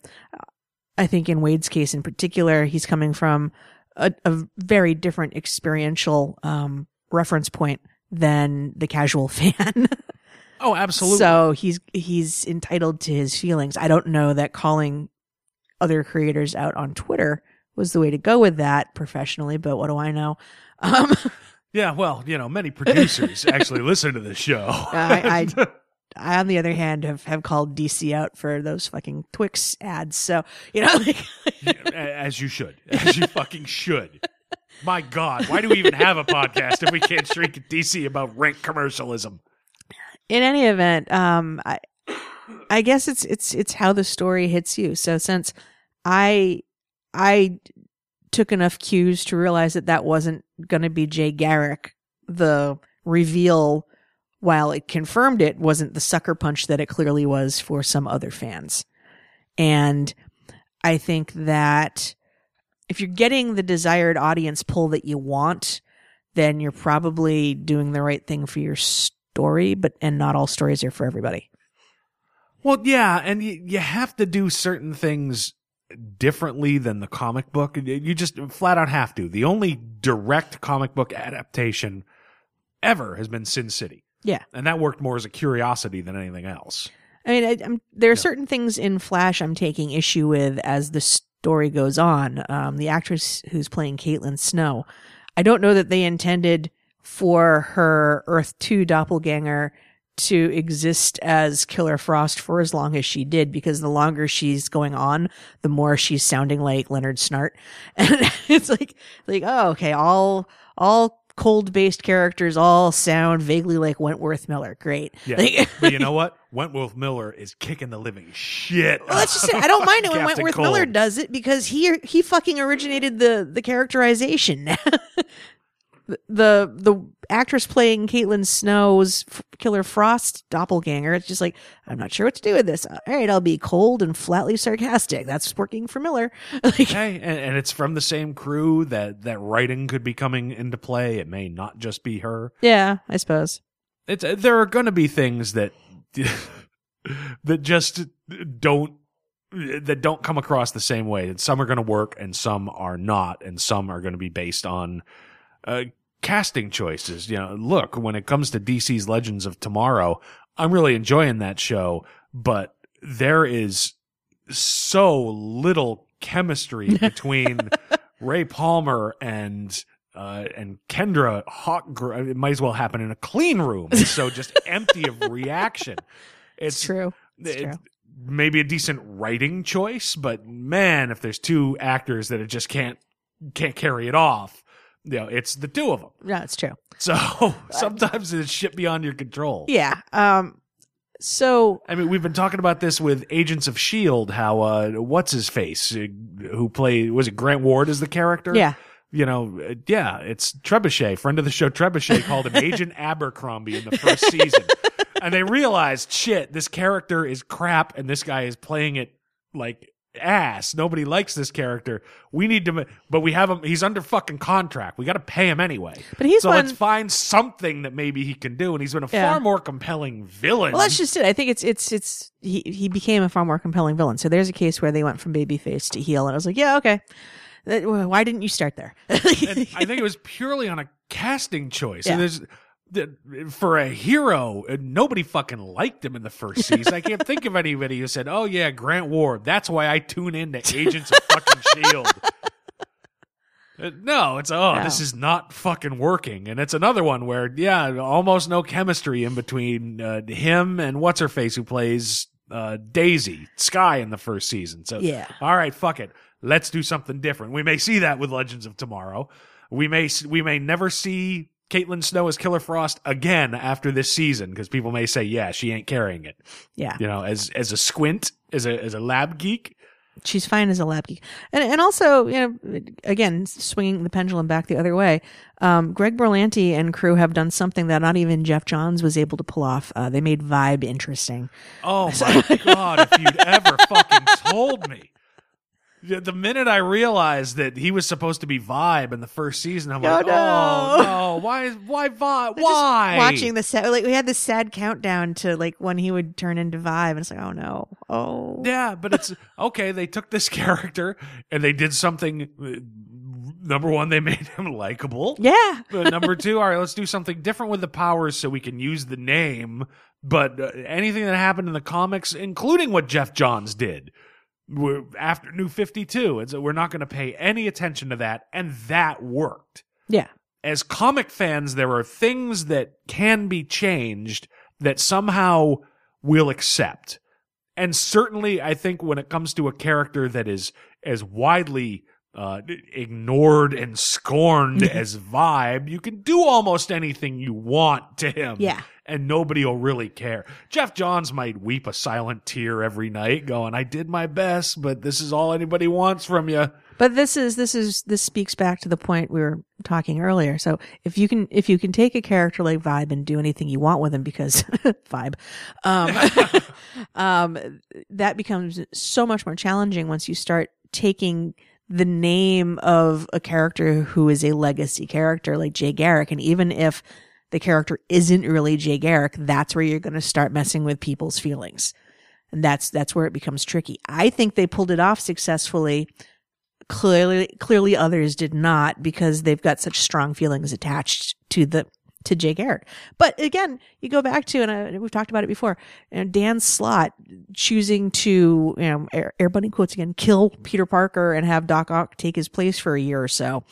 I think in Waid's case in particular, he's coming from A, a very different experiential um, reference point than the casual fan. Oh, absolutely. So he's he's entitled to his feelings. I don't know that calling other creators out on Twitter was the way to go with that professionally, but what do I know? Um, yeah, well, you know, many producers actually listen to this show. I, I, I, on the other hand, have, have called D C out for those fucking Twix ads. So, you know, like, as you should, as you fucking should. My God, why do we even have a podcast if we can't shriek at D C about rank commercialism? In any event, um, I, I guess it's it's it's how the story hits you. So since I I took enough cues to realize that that wasn't going to be Jay Garrick, the reveal, while it confirmed it, wasn't the sucker punch that it clearly was for some other fans. And I think that if you're getting the desired audience pull that you want, then you're probably doing the right thing for your story, but and not all stories are for everybody. Well, yeah, and you, you have to do certain things differently than the comic book. You just flat out have to. The only direct comic book adaptation ever has been Sin City. Yeah. And that worked more as a curiosity than anything else. I mean, I, I'm, there are yeah. certain things in Flash I'm taking issue with as the story goes on. Um, the actress who's playing Caitlin Snow, I don't know that they intended for her Earth two doppelganger to exist as Killer Frost for as long as she did, because the longer she's going on, the more she's sounding like Leonard Snart. And it's like, like, oh, okay, all, all cold-based characters all sound vaguely like Wentworth Miller. Great. Yeah. Like, but you know what? Wentworth Miller is kicking the living shit. Well, that's just it. I don't mind it when Wentworth Cold. Miller does it, because he he fucking originated the the characterization. the, the the actress playing Caitlin Snow's Killer Frost doppelganger, it's just like, I'm not sure what to do with this. All right, I'll be cold and flatly sarcastic. That's working for Miller. Like, hey, and, and it's from the same crew that that writing could be coming into play. It may not just be her. Yeah, I suppose. It's uh, there are going to be things that. that just don't that don't come across the same way, and some are going to work and some are not, and some are going to be based on uh, casting choices. You know, look, when it comes to D C's Legends of Tomorrow, I'm really enjoying that show, but there is so little chemistry between Ray Palmer and Uh, and Kendra Hawk—it might as well happen in a clean room. It's so just empty of reaction. It's, it's true. It's it, true. Maybe a decent writing choice, but man, if there's two actors that it just can't can't carry it off, you know, it's the two of them. Yeah, it's true. So sometimes it's shit beyond your control. Yeah. Um. So I mean, we've been talking about this with Agents of S H I E L D. How uh, what's his face who played was it Grant Ward as the character? Yeah. You know, yeah, it's Trebuchet, friend of the show Trebuchet, called him Agent Abercrombie in the first season. And they realized, shit, this character is crap, and this guy is playing it like ass. Nobody likes this character. We need to, but we have him. He's under fucking contract. We got to pay him anyway. But he's so one, let's find something that maybe he can do. And he's been a yeah. far more compelling villain. Well, that's just it. I think it's it's it's he he became a far more compelling villain. So there's a case where they went from babyface to heel, and I was like, yeah, okay. That, why didn't you start there? I think it was purely on a casting choice. Yeah. And there's. For a hero, nobody fucking liked him in the first season. I can't think of anybody who said, oh yeah, Grant Ward, that's why I tune in to Agents of fucking S H I E L D. No, it's, oh, no. This is not fucking working. And it's another one where, yeah, almost no chemistry in between uh, him and what's-her-face who plays uh, Daisy, Skye in the first season. So, yeah. All right, fuck it. Let's do something different. We may see that with Legends of Tomorrow. We may We may never see Caitlin Snow is Killer Frost again after this season, because people may say, yeah, she ain't carrying it. Yeah. You know, as as a squint, as a as a lab geek. She's fine as a lab geek. And and also, you know, again, swinging the pendulum back the other way, um, Greg Berlanti and crew have done something that not even Geoff Johns was able to pull off. Uh, they made Vibe interesting. Oh, my God, if you'd ever fucking told me. The minute I realized that he was supposed to be Vibe in the first season, I'm oh, like, no. oh, no, why, why Vibe? They're why? Watching the sad, like, we had this sad countdown to like when he would turn into Vibe, and it's like, oh no, oh. Yeah, but it's, okay, they took this character and they did something, number one, they made him likable. Yeah. But number two, all right, let's do something different with the powers so we can use the name, but uh, anything that happened in the comics, including what Geoff Johns did, we're after New fifty-two, and so we're not going to pay any attention to that, and that worked. Yeah. As comic fans, there are things that can be changed that somehow we'll accept. And certainly, I think when it comes to a character that is as widely uh, ignored and scorned as Vibe, you can do almost anything you want to him. Yeah. And nobody will really care. Geoff Johns might weep a silent tear every night going, I did my best, but this is all anybody wants from you. But this is, this is, this speaks back to the point we were talking earlier. So if you can, if you can take a character like Vibe and do anything you want with him because Vibe, um, um, that becomes so much more challenging once you start taking the name of a character who is a legacy character like Jay Garrick. And even if the character isn't really Jay Garrick, that's where you're going to start messing with people's feelings. And that's, that's where it becomes tricky. I think they pulled it off successfully. Clearly, clearly others did not, because they've got such strong feelings attached to the, to Jay Garrick. But again, you go back to, and I, we've talked about it before, you know, Dan Slott choosing to, you know, air, air bunny quotes again, kill Peter Parker and have Doc Ock take his place for a year or so.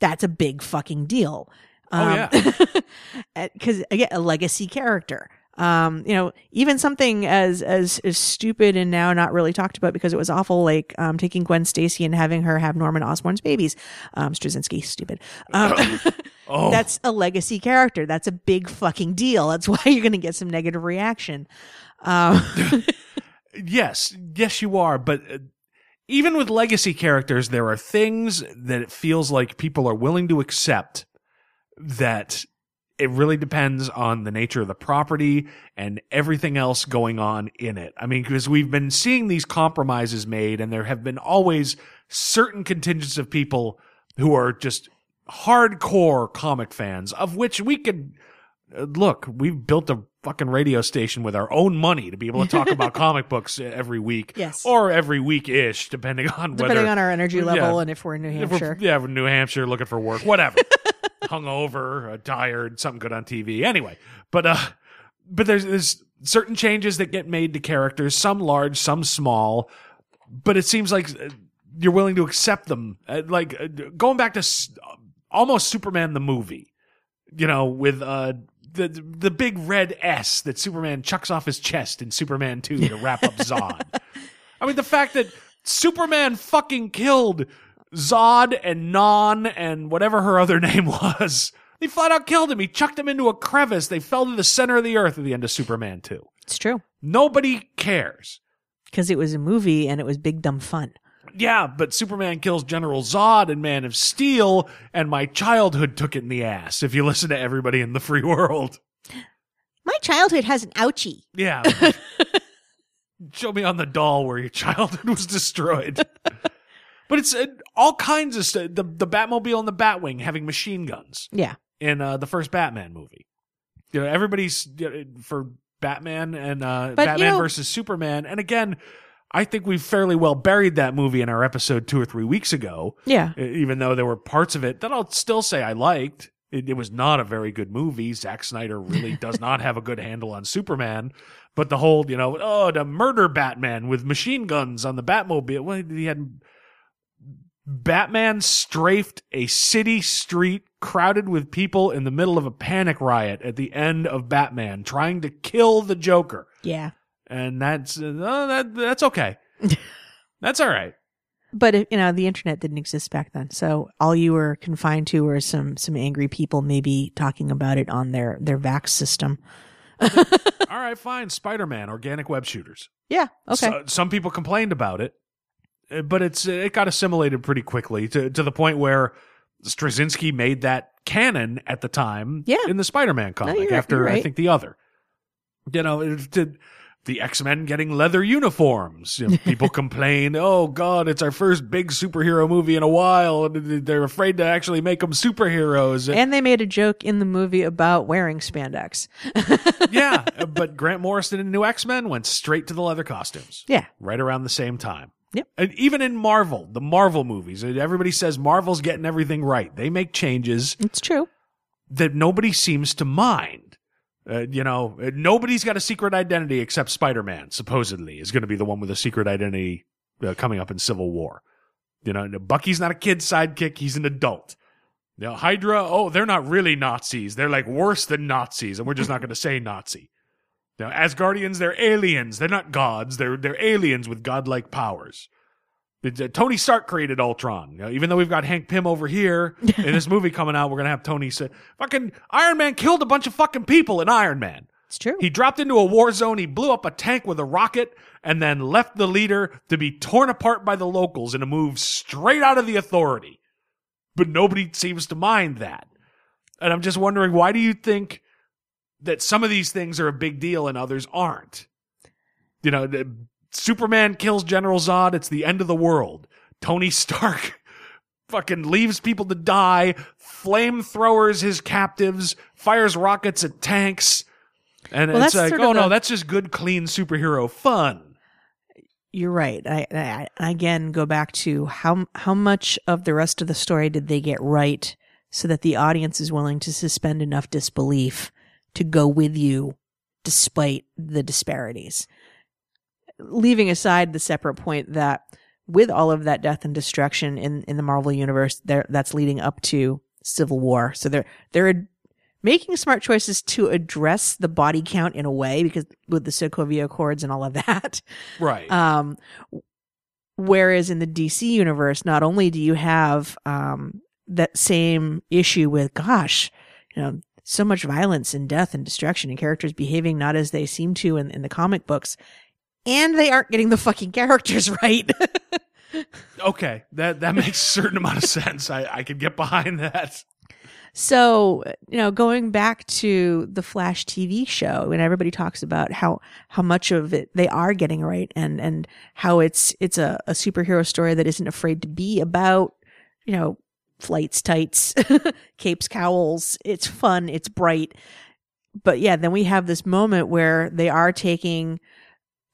That's a big fucking deal. Um, oh yeah, because again, a legacy character. Um, you know, even something as as as stupid and now not really talked about because it was awful, like um, taking Gwen Stacy and having her have Norman Osborn's babies. Um, Straczynski, stupid. Um, oh. That's a legacy character. That's a big fucking deal. That's why you're going to get some negative reaction. Um, yes, yes, you are, but. Uh, even with legacy characters, there are things that it feels like people are willing to accept. That it really depends on the nature of the property and everything else going on in it. I mean, because we've been seeing these compromises made, and there have been always certain contingents of people who are just hardcore comic fans, of which we could uh, look, we've built a fucking radio station with our own money to be able to talk about comic books every week, yes, or every week-ish, depending on depending whether, on our energy level, yeah, and if we're in New Hampshire. If we're, yeah, we're in New Hampshire looking for work, whatever. Hungover, uh, tired, something good on T V. Anyway, but uh, but there's, there's certain changes that get made to characters, some large, some small, but it seems like you're willing to accept them. Uh, like uh, going back to s- almost Superman the movie, you know, with uh, the the big red S that Superman chucks off his chest in Superman two to wrap up Zod. I mean, the fact that Superman fucking killed Zod and Non and whatever her other name was. He flat out killed him. He chucked him into a crevice. They fell to the center of the earth at the end of Superman two. It's true. Nobody cares. Because it was a movie and it was big dumb fun. Yeah, but Superman kills General Zod in Man of Steel, and my childhood took it in the ass, if you listen to everybody in the free world. My childhood has an ouchie. Yeah. show me on the doll where your childhood was destroyed. But it's uh, all kinds of stuff. The, the Batmobile and the Batwing having machine guns. Yeah. In uh, the first Batman movie. You know, everybody's you know, for Batman and uh, but, Batman you know, versus Superman. And again, I think we fairly well buried that movie in our episode two or three weeks ago. Yeah. Even though there were parts of it that I'll still say I liked. It, it was not a very good movie. Zack Snyder really does not have a good handle on Superman. But the whole, you know, oh, to murder Batman with machine guns on the Batmobile. Well, he had Batman strafed a city street crowded with people in the middle of a panic riot at the end of Batman trying to kill the Joker. Yeah. And that's uh, that, that's okay. That's all right. But, you know, the internet didn't exist back then. So all you were confined to were some, some angry people maybe talking about it on their, their vax system. All right, fine. Spider-Man, organic web shooters. Yeah, okay. So, some people complained about it, but it's it got assimilated pretty quickly to, to the point where Straczynski made that canon at the time yeah. in the Spider-Man comic no, you're, after, you're right. I think, the other. You know, it did... The X-Men getting leather uniforms. You know, people complain, oh, God, it's our first big superhero movie in a while. They're afraid to actually make them superheroes. And they made a joke in the movie about wearing spandex. Yeah, but Grant Morrison and New X-Men went straight to the leather costumes. Yeah. Right around the same time. Yep. And even in Marvel, the Marvel movies, everybody says Marvel's getting everything right. They make changes. It's true. That nobody seems to mind. Uh, you know, nobody's got a secret identity except Spider-Man, supposedly, is going to be the one with a secret identity uh, coming up in Civil War. You know, Bucky's not a kid's sidekick. He's an adult. You know, Hydra, oh, they're not really Nazis. They're like worse than Nazis, and we're just not going to say Nazi. You know, Asgardians, they're aliens. They're not gods. They're they're aliens with godlike powers. Uh, Tony Stark created Ultron. You know, even though we've got Hank Pym over here in this movie coming out, we're going to have Tony say, fucking Iron Man killed a bunch of fucking people in Iron Man. It's true. He dropped into a war zone. He blew up a tank with a rocket and then left the leader to be torn apart by the locals in a move straight out of the Authority. But nobody seems to mind that. And I'm just wondering, why do you think that some of these things are a big deal and others aren't? You know, the Superman kills General Zod. It's the end of the world. Tony Stark fucking leaves people to die, flamethrowers his captives, fires rockets at tanks. And well, it's like, oh, no, a- that's just good, clean superhero fun. You're right. I, I, I again go back to how how much of the rest of the story did they get right so that the audience is willing to suspend enough disbelief to go with you despite the disparities. Leaving aside the separate point that with all of that death and destruction in, in the Marvel universe, there that's leading up to Civil War. So they're, they're making smart choices to address the body count in a way, because with the Sokovia Accords and all of that. Right. Um, whereas in the D C universe, not only do you have, um, that same issue with, gosh, you know, so much violence and death and destruction and characters behaving not as they seem to in, in the comic books. And they aren't getting the fucking characters right. Okay, that that makes a certain amount of sense. I, I could get behind that. So, you know, going back to the Flash T V show, when everybody talks about how, how much of it they are getting right and, and how it's it's a, a superhero story that isn't afraid to be about, you know, flights, tights, capes, cowls. It's fun. It's bright. But yeah, then we have this moment where they are taking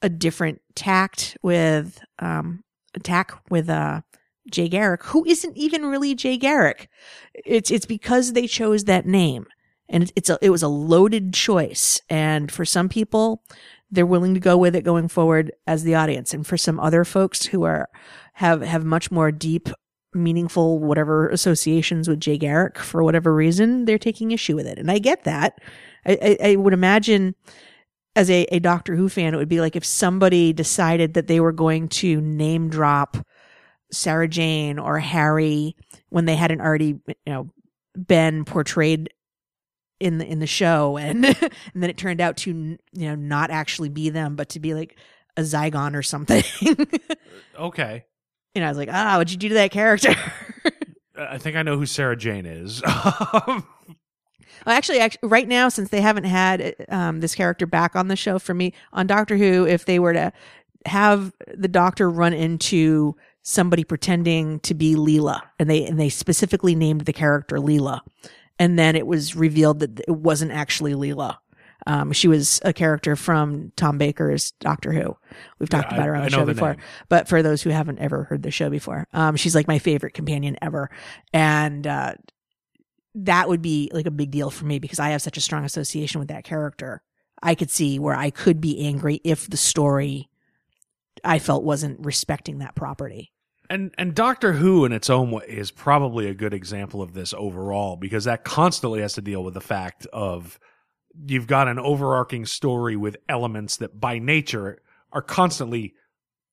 a different tact with um attack with uh Jay Garrick, who isn't even really Jay Garrick. It's it's because they chose that name, and it, it's a, it was a loaded choice. And for some people, they're willing to go with it going forward as the audience, and for some other folks who are have have much more deep, meaningful whatever associations with Jay Garrick for whatever reason, they're taking issue with it. And I get that. I I, I would imagine. As a, a Doctor Who fan, it would be like if somebody decided that they were going to name drop Sarah Jane or Harry when they hadn't already, you know, been portrayed in the in the show, and and then it turned out to, you know, not actually be them, but to be like a Zygon or something. Okay. And I was like, ah, what'd you do to that character? I think I know who Sarah Jane is. Actually, actually, right now, since they haven't had um, this character back on the show, for me, on Doctor Who, if they were to have the Doctor run into somebody pretending to be Leela, and they and they specifically named the character Leela, and then it was revealed that it wasn't actually Leela. Um, she was a character from Tom Baker's Doctor Who. We've talked yeah, about her on the show before, name. But for those who haven't ever heard the show before, um, she's like my favorite companion ever. And, uh, that would be like a big deal for me because I have such a strong association with that character. I could see where I could be angry if the story I felt wasn't respecting that property. And and Doctor Who in its own way is probably a good example of this overall, because that constantly has to deal with the fact of you've got an overarching story with elements that by nature are constantly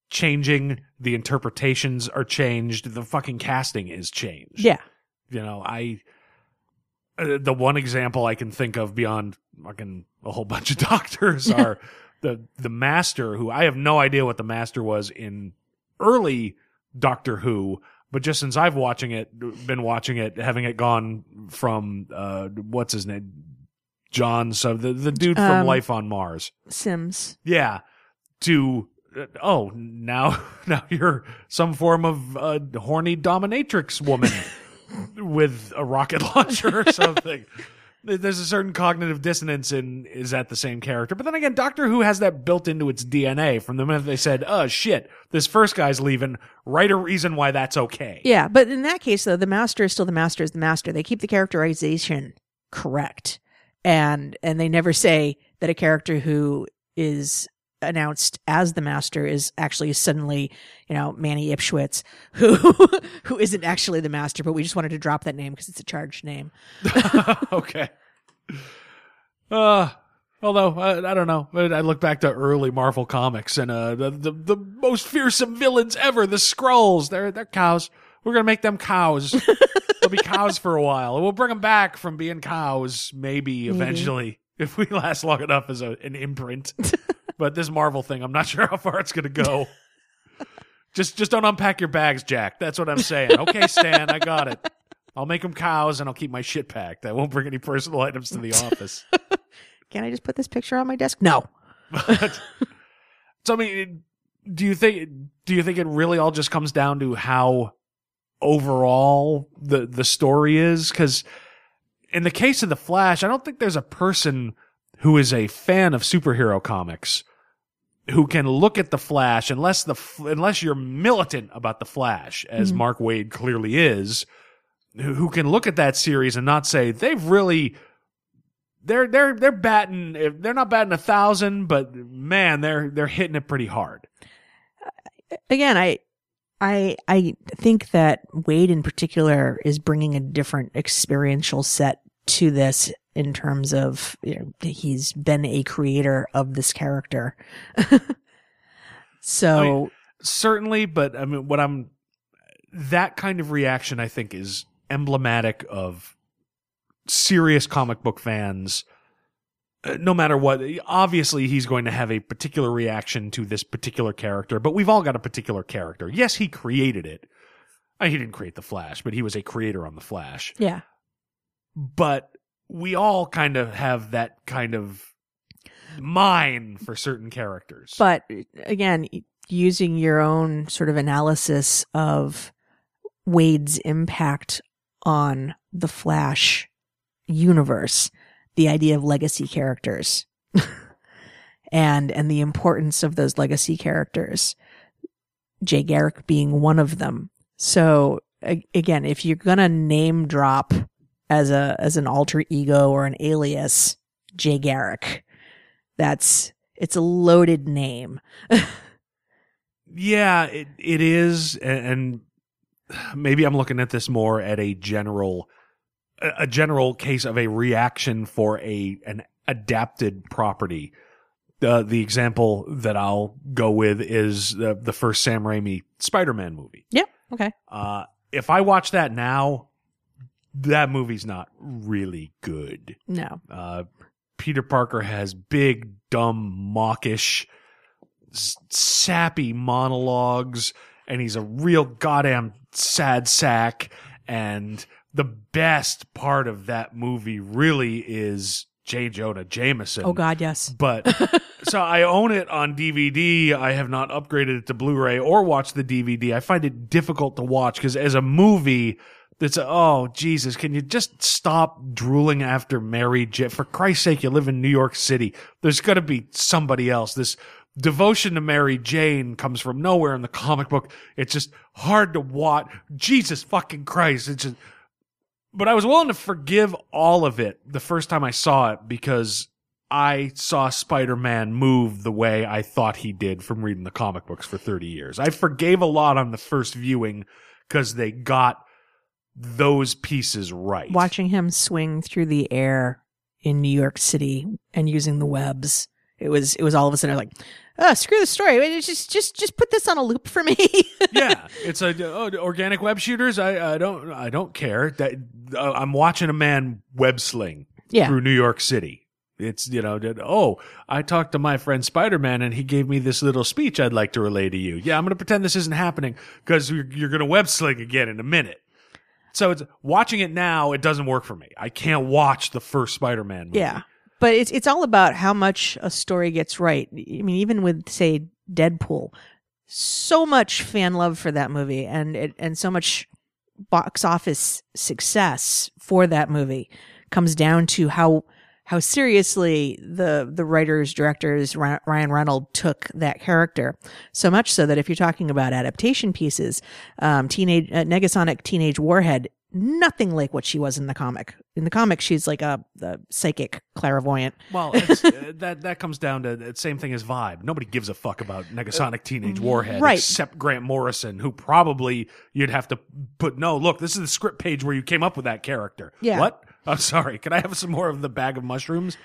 changing. The interpretations are changed. The fucking casting is changed. Yeah. You know, I, uh, the one example I can think of beyond fucking a whole bunch of doctors are the, the Master, who I have no idea what the Master was in early Doctor Who, but just since I've watching it, been watching it, having it gone from, uh, what's his name? John, so the, the dude from um, Life on Mars. Sims. Yeah. To, uh, oh, now now you're some form of uh, horny dominatrix woman with a rocket launcher or something. There's a certain cognitive dissonance in, is that the same character? But then again, Doctor Who has that built into its D N A from the minute they said, oh, shit, this first guy's leaving, write a reason why that's okay. Yeah, but in that case, though, the Master is still the Master is the Master. They keep the characterization correct. And and they never say that a character who is announced as the Master is actually suddenly, you know, Manny Ipschwitz, who who isn't actually the Master, but we just wanted to drop that name because it's a charged name. Okay. Uh, although, I, I don't know. I look back to early Marvel comics and uh, the, the, the most fearsome villains ever, the Skrulls. They're, they're cows. We're going to make them cows. They'll be cows for a while. We'll bring them back from being cows, maybe, eventually, maybe. If we last long enough as a, an imprint. But this Marvel thing, I'm not sure how far it's going to go. just just don't unpack your bags, Jack. That's what I'm saying. Okay, Stan, I got it. I'll make them cows, and I'll keep my shit packed. I won't bring any personal items to the office. Can I just put this picture on my desk? No. But, so, I mean, do you think, do you think it really all just comes down to how overall the the story is? Because in the case of the Flash, I don't think there's a person who is a fan of superhero comics who can look at the Flash, unless the unless you're militant about the Flash, as mm-hmm. Mark Waid clearly is, who can look at that series and not say they've really they're they're they're batting they're not batting a thousand, but man, they're they're hitting it pretty hard. Again, I. I I think that Wade in particular is bringing a different experiential set to this in terms of, you know, he's been a creator of this character. So I mean, certainly, but I mean, what I'm that kind of reaction I think is emblematic of serious comic book fans. No matter what, obviously he's going to have a particular reaction to this particular character, but we've all got a particular character. Yes, he created it. I mean, he didn't create the Flash, but he was a creator on the Flash. Yeah. But we all kind of have that kind of mine for certain characters. But again, using your own sort of analysis of Waid's impact on the Flash universe, the idea of legacy characters and and the importance of those legacy characters, Jay Garrick being one of them. So a- again, if you're going to name drop as a as an alter ego or an alias, Jay Garrick, that's it's a loaded name. Yeah, it it is, and maybe I'm looking at this more at a general a general case of a reaction for a an adapted property. Uh, the example that I'll go with is the, the first Sam Raimi Spider-Man movie. Yep. Okay. Uh, if I watch that now, that movie's not really good. No. Uh, Peter Parker has big, dumb, mawkish, s- sappy monologues, and he's a real goddamn sad sack, and the best part of that movie really is J. Jonah Jameson. Oh, God, yes. But so I own it on D V D. I have not upgraded it to Blu-ray or watched the D V D. I find it difficult to watch because as a movie, it's, oh, Jesus, can you just stop drooling after Mary J? For Christ's sake, you live in New York City. There's got to be somebody else. This devotion to Mary Jane comes from nowhere in the comic book. It's just hard to watch. Jesus fucking Christ. It's just... But I was willing to forgive all of it the first time I saw it because I saw Spider-Man move the way I thought he did from reading the comic books for thirty years. I forgave a lot on the first viewing because they got those pieces right. Watching him swing through the air in New York City and using the webs, it was it was all of a sudden like, oh, screw the story. It's just just just put this on a loop for me. Yeah, it's like, oh, organic web shooters. I, I don't I don't care. That uh, I'm watching a man web sling yeah. through New York City. It's, you know, that, oh, I talked to my friend Spider-Man and he gave me this little speech I'd like to relay to you. Yeah, I'm going to pretend this isn't happening because you're, you're going to web sling again in a minute. So it's watching it now. It doesn't work for me. I can't watch the first Spider-Man movie. Yeah. But it's it's all about how much a story gets right. I mean, even with, say, Deadpool, so much fan love for that movie and it, and so much box office success for that movie comes down to how how seriously the the writers, directors, Ryan Reynolds took that character. So much so that if you're talking about adaptation pieces, um, teenage uh, Negasonic Teenage Warhead, nothing like what she was in the comic. In the comic, she's like a, a psychic clairvoyant. Well, it's, uh, that that comes down to the same thing as Vibe. Nobody gives a fuck about Negasonic Teenage Warhead, right, except Grant Morrison, who probably you'd have to put, no, look, this is the script page where you came up with that character. Yeah. What? I'm sorry. Can I have some more of the bag of mushrooms?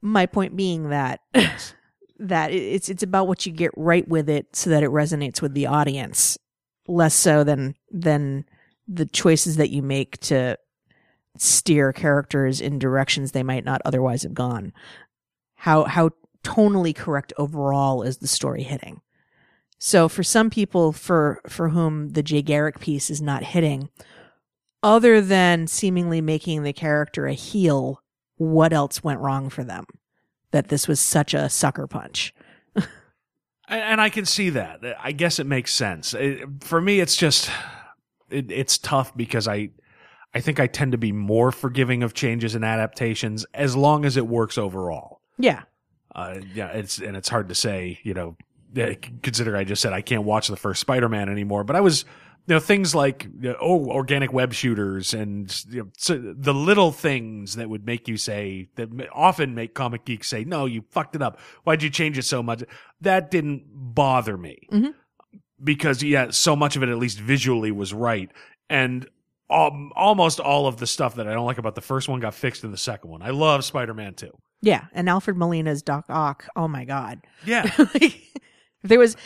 My point being that... Yes. That it's it's about what you get right with it so that it resonates with the audience, less so than than... the choices that you make to steer characters in directions they might not otherwise have gone. How how tonally correct overall is the story hitting? So for some people for for whom the Jay Garrick piece is not hitting, other than seemingly making the character a heel, what else went wrong for them? That this was such a sucker punch. And I can see that. I guess it makes sense. For me, it's just... It, it's tough because I, I think I tend to be more forgiving of changes and adaptations as long as it works overall. Yeah. Uh, yeah. It's, and it's hard to say, you know, consider I just said I can't watch the first Spider-Man anymore, but I was, you know, things like, you know, oh, organic web shooters and, you know, so the little things that would make you say, that often make comic geeks say, no, you fucked it up. Why'd you change it so much? That didn't bother me. Mm-hmm. Because, yeah, so much of it, at least visually, was right. And um, almost all of the stuff that I don't like about the first one got fixed in the second one. I love Spider-Man two. Yeah, and Alfred Molina's Doc Ock, oh my God. Yeah. Like, there was...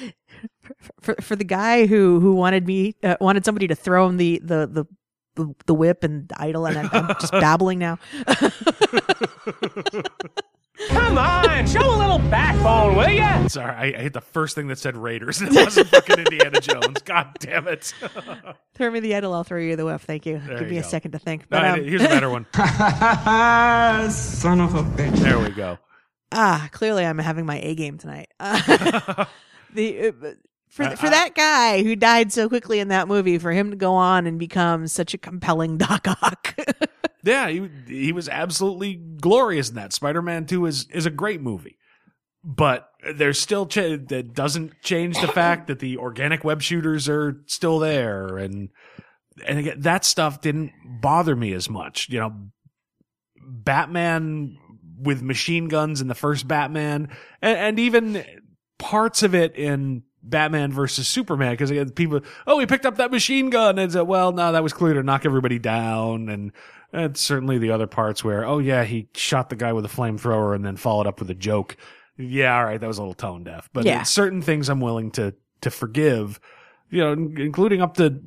For for the guy who, who wanted me... Uh, wanted somebody to throw him the, the, the, the, the whip and the idol, and I'm, I'm just babbling now. Come on, show a little backbone, will ya? Sorry, I, I hit the first thing that said Raiders. It wasn't fucking Indiana Jones. God damn it. Throw me the idol, I'll throw you the whip. Thank you. There Give you me go. a second to think. But, no, um... Here's a better one. Son of a bitch. There we go. Ah, clearly I'm having my A game tonight. Uh, the uh, for, uh, for that guy who died so quickly in that movie, for him to go on and become such a compelling Doc Ock. Yeah, he he was absolutely glorious in that. Spider-Man two is, is a great movie, but there's still ch- that doesn't change the fact that the organic web shooters are still there, and and again, that stuff didn't bother me as much. You know, Batman with machine guns in the first Batman, and, and even parts of it in Batman versus Superman, because again, people, oh, he picked up that machine gun, and said, well, no, that was clearly to knock everybody down, and. And certainly the other parts where, oh, yeah, he shot the guy with a flamethrower and then followed up with a joke. Yeah, all right, that was a little tone deaf. But yeah. Certain things I'm willing to to forgive, you know, including up to,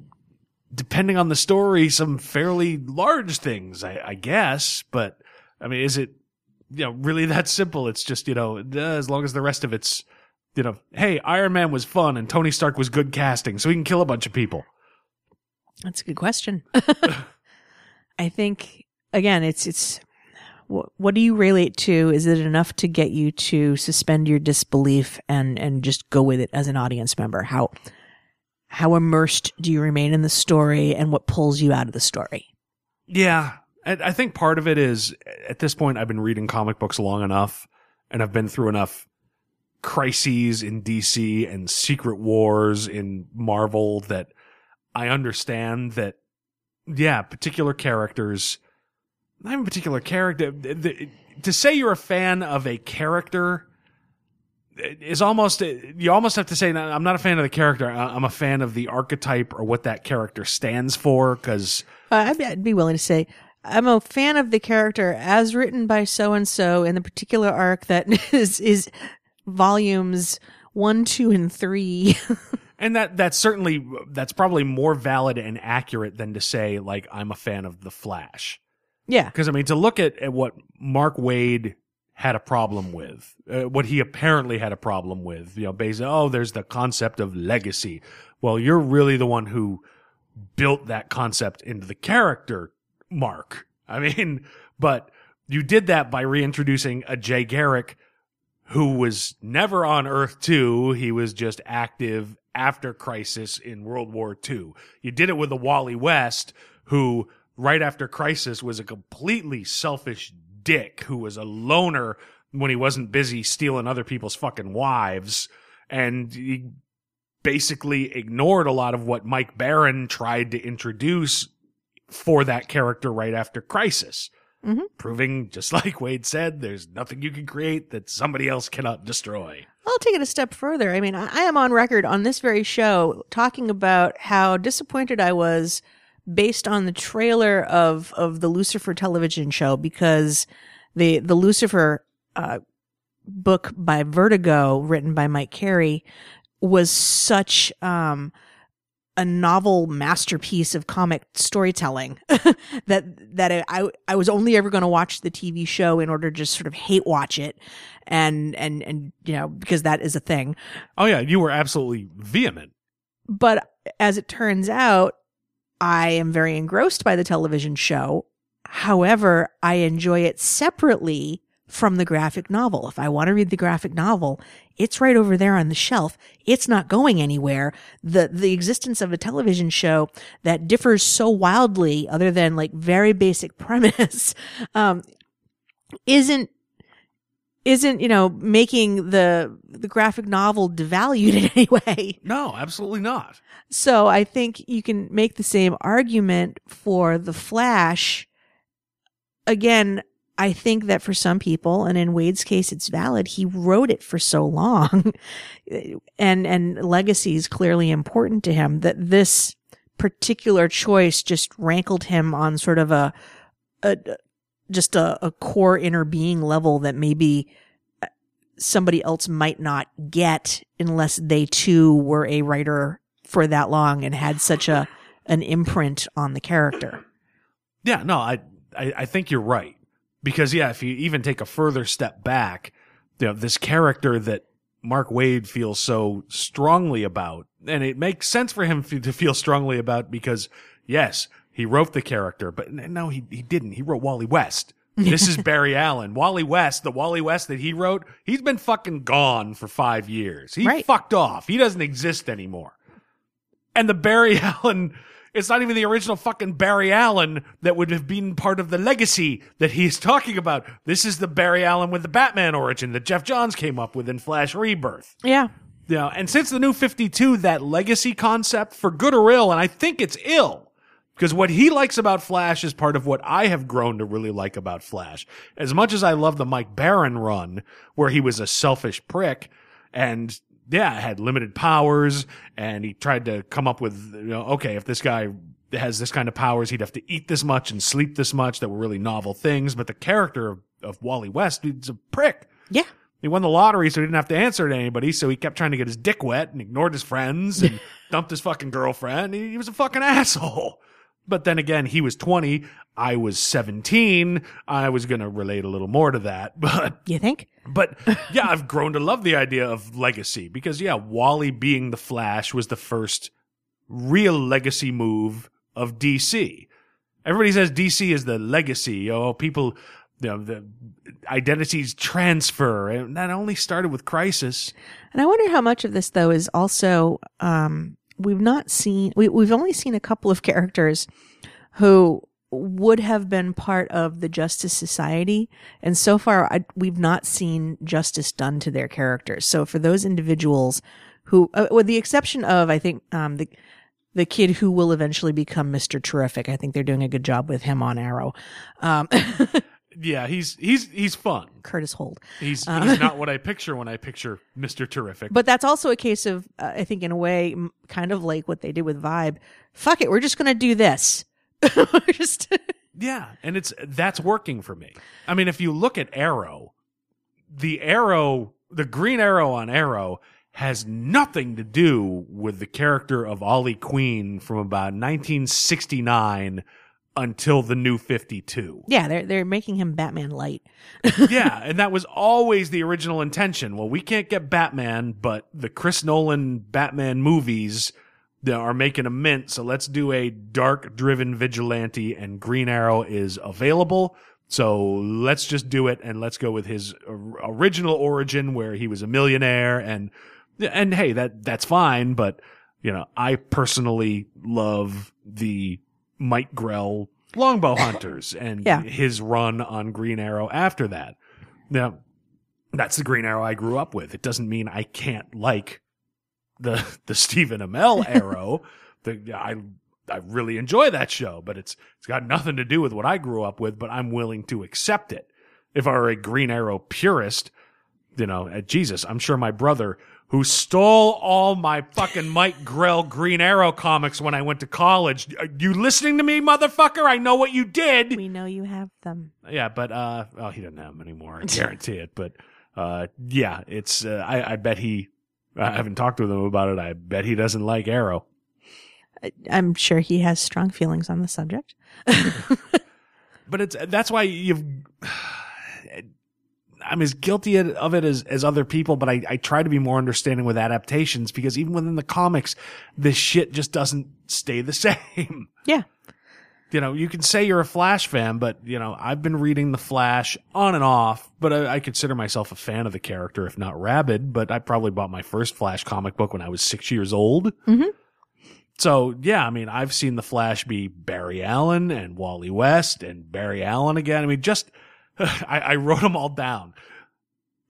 depending on the story, some fairly large things, I, I guess. But, I mean, is it, you know, really that simple? It's just, you know, as long as the rest of it's, you know, hey, Iron Man was fun and Tony Stark was good casting, so we can kill a bunch of people. That's a good question. I think, again, it's, it's, what, what do you relate to? Is it enough to get you to suspend your disbelief and, and just go with it as an audience member? How, how immersed do you remain in the story, and what pulls you out of the story? Yeah. I think part of it is, at this point, I've been reading comic books long enough, and I've been through enough crises in D C and secret wars in Marvel that I understand that, yeah, particular characters, not even particular character, the, to say you're a fan of a character is almost, you almost have to say, I'm not a fan of the character, I'm a fan of the archetype or what that character stands for, because... Uh, I'd be willing to say... I'm a fan of the character as written by so-and-so in the particular arc that is, is volumes one, two, and three. And that, that's certainly, that's probably more valid and accurate than to say, like, I'm a fan of The Flash. Yeah. Because, I mean, to look at, at what Mark Waid had a problem with, uh, what he apparently had a problem with, you know, basically, oh, there's the concept of legacy. Well, you're really the one who built that concept into the character, Mark. I mean, but you did that by reintroducing a Jay Garrick who was never on Earth two. He was just active after Crisis in World War two. You did it with a Wally West who, right after Crisis, was a completely selfish dick who was a loner when he wasn't busy stealing other people's fucking wives. And he basically ignored a lot of what Mike Baron tried to introduce for that character right after Crisis, mm-hmm. proving, just like Waid said, there's nothing you can create that somebody else cannot destroy. I'll take it a step further. I mean, I am on record on this very show talking about how disappointed I was based on the trailer of, of the Lucifer television show, because the, the Lucifer uh, book by Vertigo, written by Mike Carey, was such... Um, a novel masterpiece of comic storytelling that that I I was only ever going to watch the T V show in order to just sort of hate watch it, and and and you know, because that is a thing. Oh yeah, you were absolutely vehement. But as it turns out, I am very engrossed by the television show. However, I enjoy it separately from the graphic novel. If I want to read the graphic novel, it's right over there on the shelf. It's not going anywhere. The, the existence of a television show that differs so wildly, other than like very basic premise, um, isn't, isn't, you know, making the, the graphic novel devalued in any way. No, absolutely not. So I think you can make the same argument for The Flash. Again, I think that for some people, and in Wade's case, it's valid. He wrote it for so long, and, and legacy is clearly important to him, that this particular choice just rankled him on sort of a, a, just a, a core inner being level that maybe somebody else might not get unless they too were a writer for that long and had such a, an imprint on the character. Yeah, no, I, I, I think you're right. Because, yeah, if you even take a further step back, you know, this character that Mark Waid feels so strongly about, and it makes sense for him to feel strongly about because, yes, he wrote the character, but no, he, he didn't. He wrote Wally West. This is Barry Allen. Wally West, the Wally West that he wrote, he's been fucking gone for five years. He right. fucked off. He doesn't exist anymore. And the Barry Allen... It's not even the original fucking Barry Allen that would have been part of the legacy that he's talking about. This is the Barry Allen with the Batman origin that Geoff Johns came up with in Flash Rebirth. Yeah. You know, and since the New fifty-two, that legacy concept, for good or ill, and I think it's ill, because what he likes about Flash is part of what I have grown to really like about Flash. As much as I love the Mike Baron run, where he was a selfish prick and... Yeah, had limited powers, and he tried to come up with, you know, okay, if this guy has this kind of powers, he'd have to eat this much and sleep this much. That were really novel things, but the character of, of Wally West, he's a prick. Yeah. He won the lottery, so he didn't have to answer to anybody, so he kept trying to get his dick wet and ignored his friends and dumped his fucking girlfriend. He, he was a fucking asshole. But then again, he was twenty, I was seventeen. I was going to relate a little more to that, but... You think? But, yeah, I've grown to love the idea of legacy because, yeah, Wally being the Flash was the first real legacy move of D C. Everybody says D C is the legacy. Oh, people, you know, the identities transfer. And that only started with Crisis. And I wonder how much of this, though, is also, um, we've not seen, we, we've only seen a couple of characters who would have been part of the Justice Society. And so far, I, we've not seen justice done to their characters. So for those individuals who, uh, with the exception of, I think, um, the, the kid who will eventually become Mister Terrific. I think they're doing a good job with him on Arrow. Um, yeah, he's he's he's fun. Curtis Holt. He's, um, he's not what I picture when I picture Mister Terrific. But that's also a case of, uh, I think, in a way, m- kind of like what they did with Vibe. Fuck it, we're just going to do this. we're just yeah, and it's that's working for me. I mean, if you look at Arrow, the Arrow, the Green Arrow on Arrow has nothing to do with the character of Ollie Queen from about nineteen sixty-nine until the New fifty-two. Yeah, they're they're making him Batman light. Yeah, and that was always the original intention. Well, we can't get Batman, but the Chris Nolan Batman movies are making a mint, so let's do a dark-driven vigilante, and Green Arrow is available. So let's just do it, and let's go with his original origin where he was a millionaire and... And hey, that, that's fine, but, you know, I personally love the Mike Grell Longbow Hunters and yeah. his run on Green Arrow after that. Now, that's the Green Arrow I grew up with. It doesn't mean I can't like the, the Stephen Amell Arrow. the, I, I really enjoy that show, but it's, it's got nothing to do with what I grew up with, but I'm willing to accept it. If I were a Green Arrow purist, you know, at Jesus, I'm sure my brother, who stole all my fucking Mike Grell Green Arrow comics when I went to college. Are you listening to me, motherfucker? I know what you did. We know you have them. Yeah, but, uh, oh, he doesn't have them anymore. I guarantee it. But, uh, yeah, it's, uh, I, I bet he, I haven't talked with him about it. I bet he doesn't like Arrow. I'm sure he has strong feelings on the subject. But it's, that's why you've, I'm as guilty of it as, as other people, but I, I try to be more understanding with adaptations because even within the comics, this shit just doesn't stay the same. Yeah. You know, you can say you're a Flash fan, but, you know, I've been reading The Flash on and off, but I, I consider myself a fan of the character, if not rabid, but I probably bought my first Flash comic book when I was six years old. Mm-hmm. So, yeah, I mean, I've seen The Flash be Barry Allen and Wally West and Barry Allen again. I mean, just... I, I wrote them all down.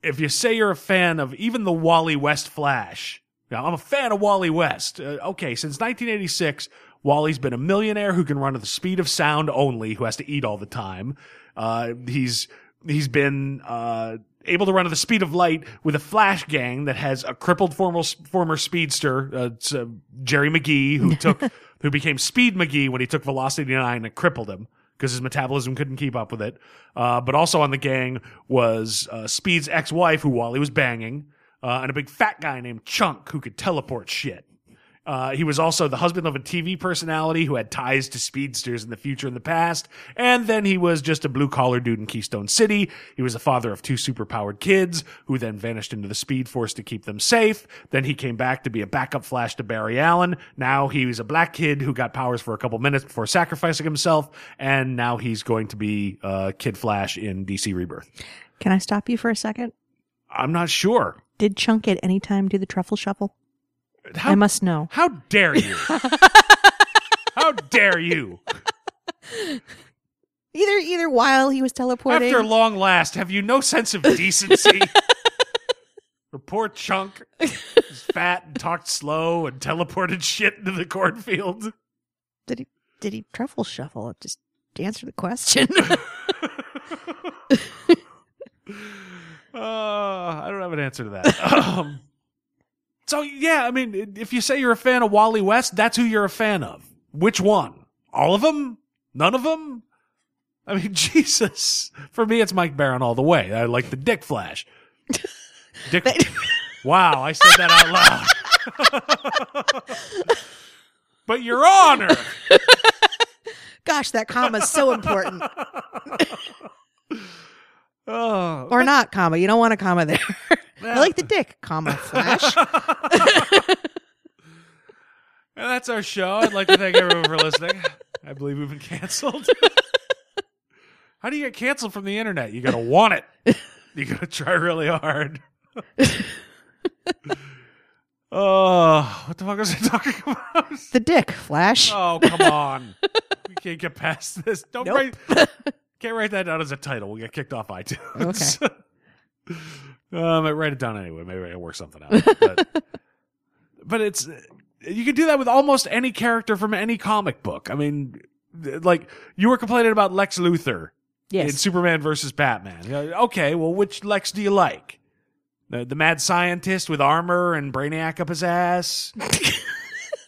If you say you're a fan of even the Wally West Flash, now I'm a fan of Wally West. Uh, okay, since nineteen eighty-six, Wally's been a millionaire who can run at the speed of sound only, who has to eat all the time. Uh, he's he's been uh, able to run at the speed of light with a Flash gang that has a crippled former former speedster, uh, it's, uh, Jerry McGee, who took who became Speed McGee when he took Velocity nine and crippled him, because his metabolism couldn't keep up with it. Uh, but also on the gang was uh, Speed's ex-wife, who Wally was banging, uh, and a big fat guy named Chunk, who could teleport shit. Uh, he was also the husband of a T V personality who had ties to speedsters in the future and the past. And then he was just a blue-collar dude in Keystone City. He was the father of two superpowered kids who then vanished into the Speed Force to keep them safe. Then he came back to be a backup Flash to Barry Allen. Now he was a black kid who got powers for a couple minutes before sacrificing himself. And now he's going to be uh, Kid Flash in D C Rebirth. Can I stop you for a second? I'm not sure. Did Chunk at any time do the truffle shuffle? How, I must know. How dare you? How dare you? Either either while he was teleporting. After long last, have you no sense of decency? The poor Chunk was fat and talked slow and teleported shit into the cornfield. Did he did he truffle shuffle? Just answer the question. uh, I don't have an answer to that. Um So, yeah, I mean, if you say you're a fan of Wally West, that's who you're a fan of. Which one? All of them? None of them? I mean, Jesus. For me, it's Mike Baron all the way. I like the Dick Flash. Dick. Wow, I said that out loud. But Your Honor. Gosh, that comma's so important. Oh, or not comma. You don't want a comma there. I like the Dick, comma, Flash. And that's our show. I'd like to thank everyone for listening. I believe we've been canceled. How do you get canceled from the internet? You got to want it. You got to try really hard. Oh, what the fuck was I talking about? The dick, Flash. Oh, come on. We can't get past this. Don't nope. write. Can't write that down as a title. We'll get kicked off iTunes. Okay. um, I write it down anyway. Maybe I can work something out. But, but it's... You can do that with almost any character from any comic book. I mean, like, you were complaining about Lex Luthor yes. in Superman versus Batman. Okay, well, which Lex do you like? The, the mad scientist with armor and Brainiac up his ass?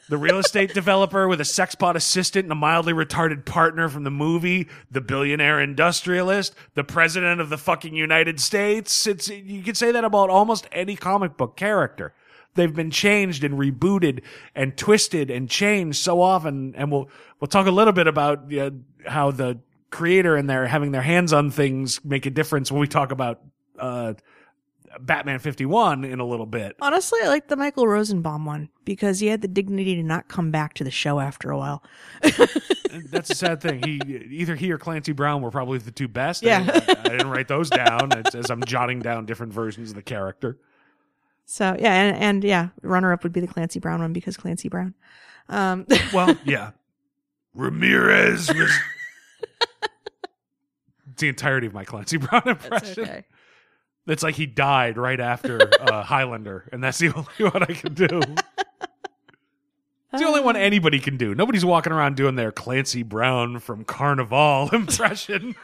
The real estate developer with a sexpot assistant and a mildly retarded partner from the movie? The billionaire industrialist? The president of the fucking United States? It's, you could say that about almost any comic book character. They've been changed and rebooted and twisted and changed so often. And we'll we'll talk a little bit about you know, how the creator and their having their hands on things make a difference when we talk about uh, Batman fifty-one in a little bit. Honestly, I like the Michael Rosenbaum one because he had the dignity to not come back to the show after a while. That's a sad thing. He Either he or Clancy Brown were probably the two best. Yeah. I, I, I didn't write those down as I'm jotting down different versions of the character. So, yeah, and, and yeah, runner-up would be the Clancy Brown one because Clancy Brown. Um, well, yeah. Ramirez was the entirety of my Clancy Brown impression. Okay. It's like he died right after uh, Highlander, and that's the only one I can do. It's the only one anybody can do. Nobody's walking around doing their Clancy Brown from Carnival impression.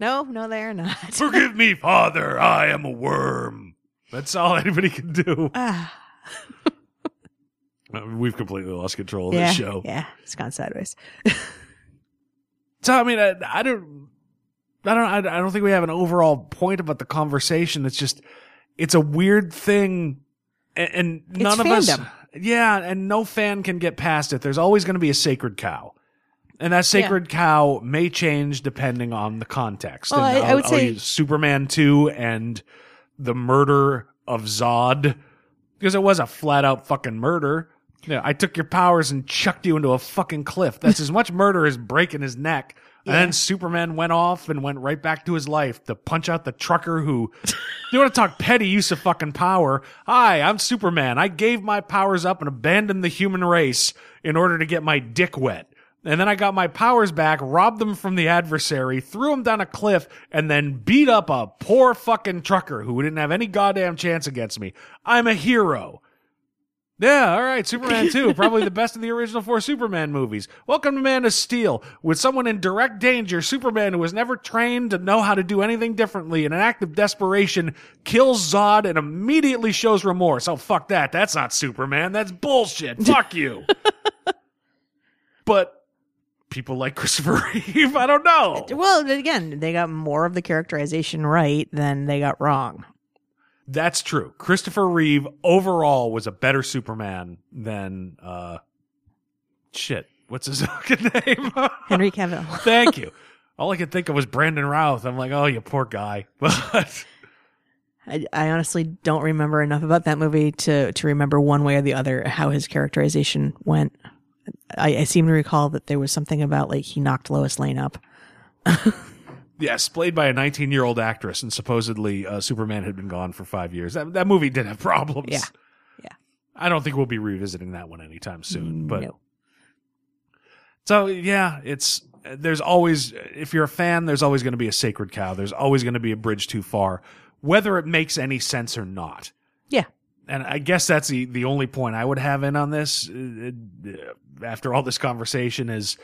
No, no, they are not. Forgive me, Father, I am a worm. That's all anybody can do. Ah. I mean, we've completely lost control of yeah, this show. Yeah, it's gone sideways. So I mean, I, I don't, I don't, I don't think we have an overall point about the conversation. It's just, it's a weird thing, and, and none of us, yeah, and no fan can get past it. There's always going to be a sacred cow, and that sacred yeah. cow may change depending on the context. Well, and I, I would I'll, say I'll use Superman two and. The murder of Zod, because it was a flat-out fucking murder. You know, I took your powers and chucked you into a fucking cliff. That's as much murder as breaking his neck. Yeah. And then Superman went off and went right back to his life to punch out the trucker who... You want to talk petty use of fucking power? Hi, I'm Superman. I gave my powers up and abandoned the human race in order to get my dick wet. And then I got my powers back, robbed them from the adversary, threw him down a cliff, and then beat up a poor fucking trucker who didn't have any goddamn chance against me. I'm a hero. Yeah, all right, Superman two, probably the best of the original four Superman movies. Welcome to Man of Steel. With someone in direct danger, Superman, who was never trained to know how to do anything differently, in an act of desperation, kills Zod and immediately shows remorse. Oh, fuck that. That's not Superman. That's bullshit. Fuck you. But... people like Christopher Reeve, I don't know. Well, again, they got more of the characterization right than they got wrong. That's true. Christopher Reeve overall was a better Superman than, uh, shit, what's his fucking name? Henry Cavill. Thank you. All I could think of was Brandon Routh. I'm like, oh, you poor guy. But I, I honestly don't remember enough about that movie to, to remember one way or the other how his characterization went. I, I seem to recall that there was something about, like, he knocked Lois Lane up. Yes, played by a nineteen-year-old actress, and supposedly uh, Superman had been gone for five years. That, that movie did have problems. Yeah, yeah. I don't think we'll be revisiting that one anytime soon. But no. So, yeah, it's there's always, if you're a fan, there's always going to be a sacred cow. There's always going to be a bridge too far, whether it makes any sense or not. Yeah. And I guess that's the, the only point I would have in on this after all this conversation is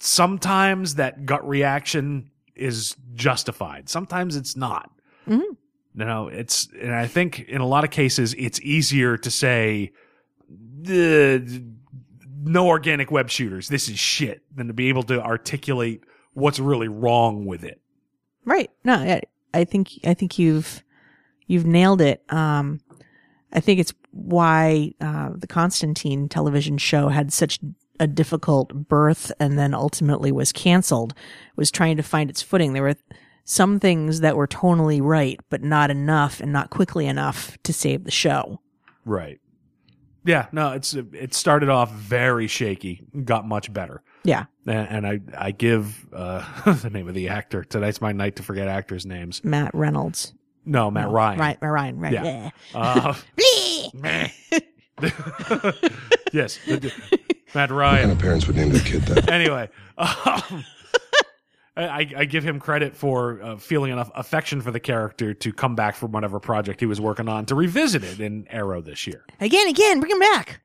sometimes that gut reaction is justified. Sometimes it's not. Mm-hmm. You know, it's, and I think in a lot of cases it's easier to say no organic web shooters, this is shit, than to be able to articulate what's really wrong with it. Right. No, I think I think you've you've nailed it. Um, I think it's why uh, the Constantine television show had such a difficult birth and then ultimately was canceled, was trying to find its footing. There were some things that were tonally right, but not enough and not quickly enough to save the show. Right. Yeah, no, it's it started off very shaky, got much better. Yeah. And, and I I give uh, the name of the actor. Tonight's my night to forget actors' names. Matt Reynolds. No, Matt no, Ryan. Right, Ryan. Right. Yeah. Uh, yes, Matt Ryan. My parents would name their kid that. Anyway, um, I, I give him credit for uh, feeling enough affection for the character to come back from whatever project he was working on to revisit it in Arrow this year. Again, again, bring him back.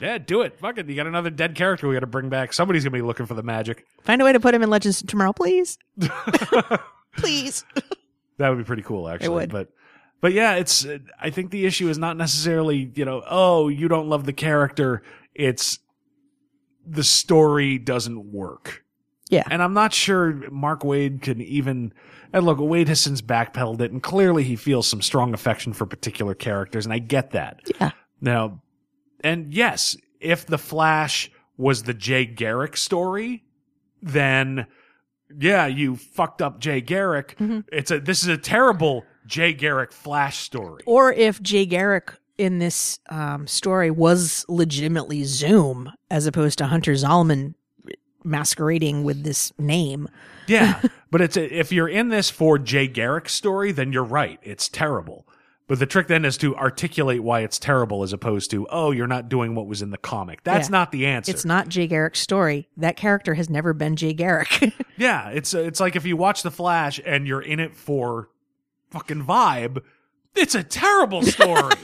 Yeah, do it. Fuck it. You got another dead character we got to bring back. Somebody's gonna be looking for the magic. Find a way to put him in Legends of Tomorrow, please. Please. That would be pretty cool, actually. It would. But, but yeah, it's. I think the issue is not necessarily, you know, oh, you don't love the character. It's the story doesn't work. Yeah. And I'm not sure Mark Waid can even. And look, Waid has since backpedaled it, and clearly he feels some strong affection for particular characters, and I get that. Yeah. Now, and yes, if The Flash was the Jay Garrick story, then. Yeah, you fucked up Jay Garrick. Mm-hmm. It's a this is a terrible Jay Garrick Flash story. Or if Jay Garrick in this um, story was legitimately Zoom as opposed to Hunter Zolomon masquerading with this name. Yeah, but it's a, if you're in this for Jay Garrick's story, then you're right. It's terrible. But the trick then is to articulate why it's terrible as opposed to, oh, you're not doing what was in the comic. That's yeah. not the answer. It's not Jay Garrick's story. That character has never been Jay Garrick. Yeah, it's it's like if you watch The Flash and you're in it for fucking Vibe, it's a terrible story.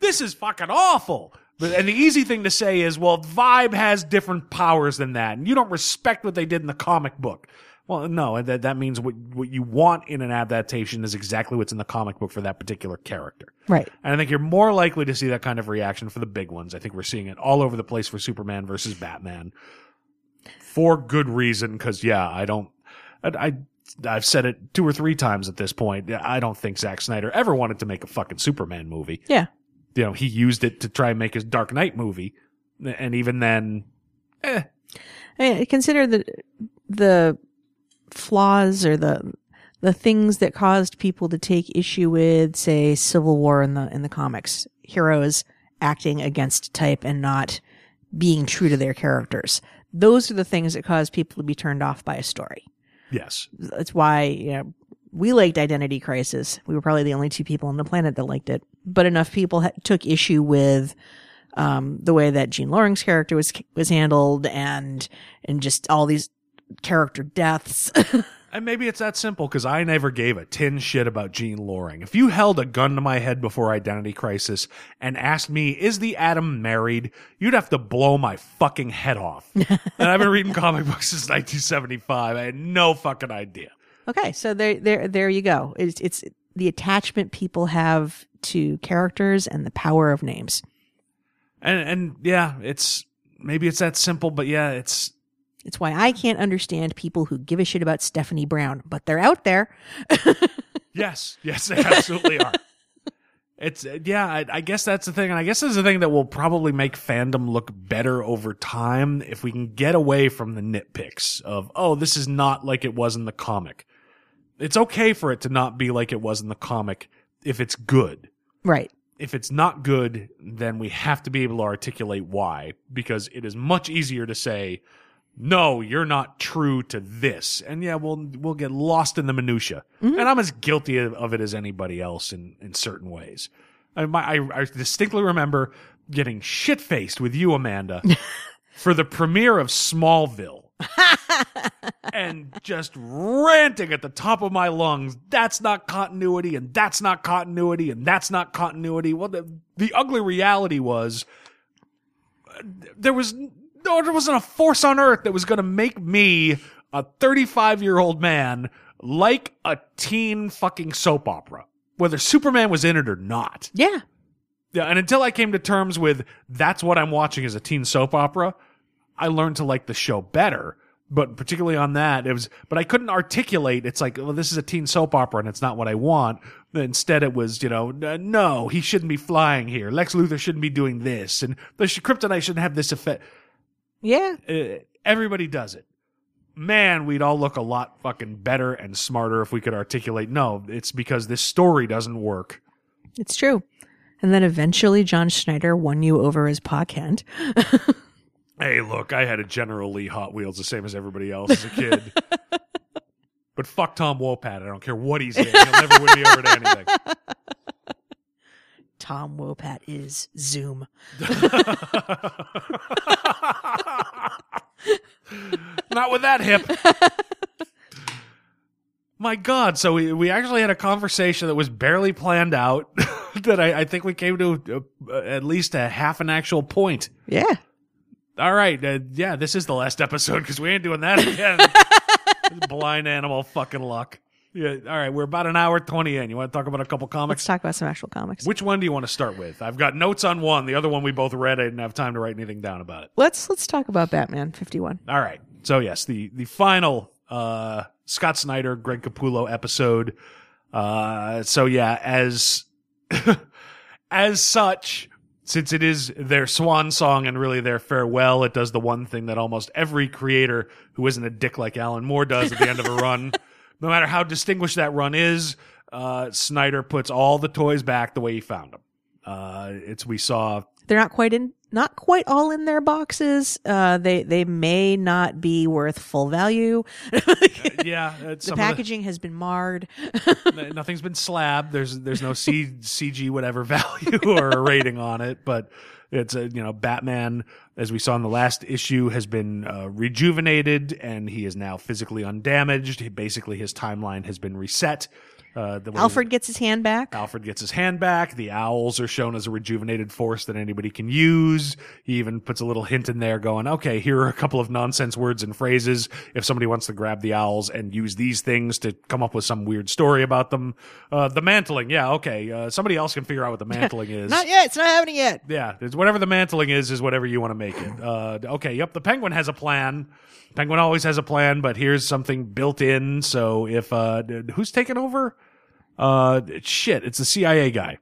This is fucking awful. And the easy thing to say is, well, Vibe has different powers than that, and you don't respect what they did in the comic book. Well, no, that that means what what you want in an adaptation is exactly what's in the comic book for that particular character. Right. And I think you're more likely to see that kind of reaction for the big ones. I think we're seeing it all over the place for Superman versus Batman for good reason, because, yeah, I don't – I I've said it two or three times at this point. I don't think Zack Snyder ever wanted to make a fucking Superman movie. Yeah. You know, he used it to try and make his Dark Knight movie, and even then, eh. I mean, consider the the – flaws or the the things that caused people to take issue with, say, Civil War in the in the comics, heroes acting against type and not being true to their characters. Those are the things that cause people to be turned off by a story. Yes, that's why, you know, we liked Identity Crisis. We were probably the only two people on the planet that liked it, but enough people ha- took issue with um, the way that Jean Loring's character was was handled, and and just all these character deaths. And maybe it's that simple, because I never gave a tin shit about Jean Loring. If you held a gun to my head before Identity Crisis and asked me, is the Atom married? You'd have to blow my fucking head off. And I've been reading comic books since nineteen seventy-five. I had no fucking idea. Okay, so there, there, there you go. It's, it's the attachment people have to characters and the power of names. And, and yeah, it's maybe it's that simple, but yeah, it's. It's why I can't understand people who give a shit about Stephanie Brown, but they're out there. Yes, yes, they absolutely are. It's yeah, I, I guess that's the thing, and I guess it's the thing that will probably make fandom look better over time if we can get away from the nitpicks of, oh, this is not like it was in the comic. It's okay for it to not be like it was in the comic if it's good. Right. If it's not good, then we have to be able to articulate why, because it is much easier to say, no, you're not true to this. And yeah, we'll we'll get lost in the minutia. Mm-hmm. And I'm as guilty of, of it as anybody else in, in certain ways. I, my, I, I distinctly remember getting shit-faced with you, Amanda, for the premiere of Smallville. And just ranting at the top of my lungs, that's not continuity, and that's not continuity, and that's not continuity. Well, the, the ugly reality was uh, there was... No, there wasn't a force on earth that was going to make me, a thirty-five-year-old man, like a teen fucking soap opera, whether Superman was in it or not. Yeah. Yeah, and until I came to terms with that's what I'm watching as a teen soap opera, I learned to like the show better. But particularly on that, it was. But I couldn't articulate. It's like, well, this is a teen soap opera, and it's not what I want. Instead, it was, you know, no, he shouldn't be flying here. Lex Luthor shouldn't be doing this, and the Kryptonite shouldn't have this effect. Yeah. Uh, everybody does it. Man, we'd all look a lot fucking better and smarter if we could articulate, no, it's because this story doesn't work. It's true. And then eventually John Schneider won you over as Pa Kent. Hey, look, I had a General Lee Hot Wheels the same as everybody else as a kid. But fuck Tom Wopat. I don't care what he's in. He'll never win me over to anything. Tom Wopat is Zoom. Not with that hip. My God. So we, we actually had a conversation that was barely planned out that I, I think we came to uh, at least a half an actual point. Yeah. All right. Uh, yeah, this is the last episode because we ain't doing that again. Blind animal fucking luck. Yeah. All right. We're about an hour twenty in. You want to talk about a couple comics? Let's talk about some actual comics. Which one do you want to start with? I've got notes on one. The other one we both read. I didn't have time to write anything down about it. Let's let's talk about Batman fifty-one. All right. So yes, the the final uh, Scott Snyder, Greg Capullo episode. Uh, so yeah, as as such, since it is their swan song and really their farewell, it does the one thing that almost every creator who isn't a dick like Alan Moore does at the end of a run. No matter how distinguished that run is, uh, Snyder puts all the toys back the way he found them. Uh, it's we saw they're not quite in, not quite all in their boxes. Uh, they they may not be worth full value. uh, yeah, the packaging the, has been marred. Nothing's been slabbed. There's there's no C, C G whatever value or a rating on it, but. It's a, you know, Batman, as we saw in the last issue, has been uh, rejuvenated and he is now physically undamaged. He, basically, his timeline has been reset. Uh, the Alfred gets his hand back. Alfred gets his hand back. The owls are shown as a rejuvenated force that anybody can use. He even puts a little hint in there going, okay, here are a couple of nonsense words and phrases. If somebody wants to grab the owls and use these things to come up with some weird story about them. Uh, the mantling. Yeah. Okay. Uh, somebody else can figure out what the mantling is. Not yet. It's not happening yet. Yeah. It's whatever the mantling is, is whatever you want to make it. Uh, okay. Yep. The Penguin has a plan. Penguin always has a plan, but here's something built in. So if, uh, who's taking over? Uh, shit, it's the C I A guy.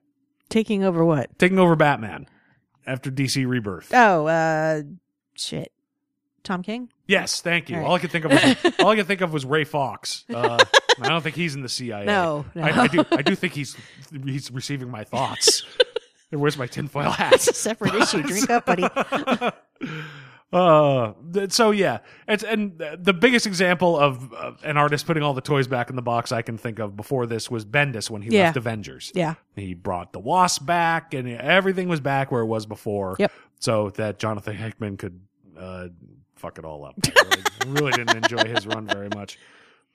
Taking over what? Taking over Batman after D C Rebirth. Oh, uh, shit. Tom King? Yes, thank you. All, all right. I could think of was, all I could think of was Ray Fox. Uh, I don't think he's in the C I A. No, no. I, I do, I do think he's, he's receiving my thoughts. Where's my tinfoil hat? That's a separate issue. Drink up, buddy. Uh, so yeah, it's, and the biggest example of uh, an artist putting all the toys back in the box I can think of before this was Bendis when he yeah. left Avengers. Yeah. He brought the Wasp back and everything was back where it was before. Yep. So that Jonathan Hickman could, uh, fuck it all up. I really, really didn't enjoy his run very much,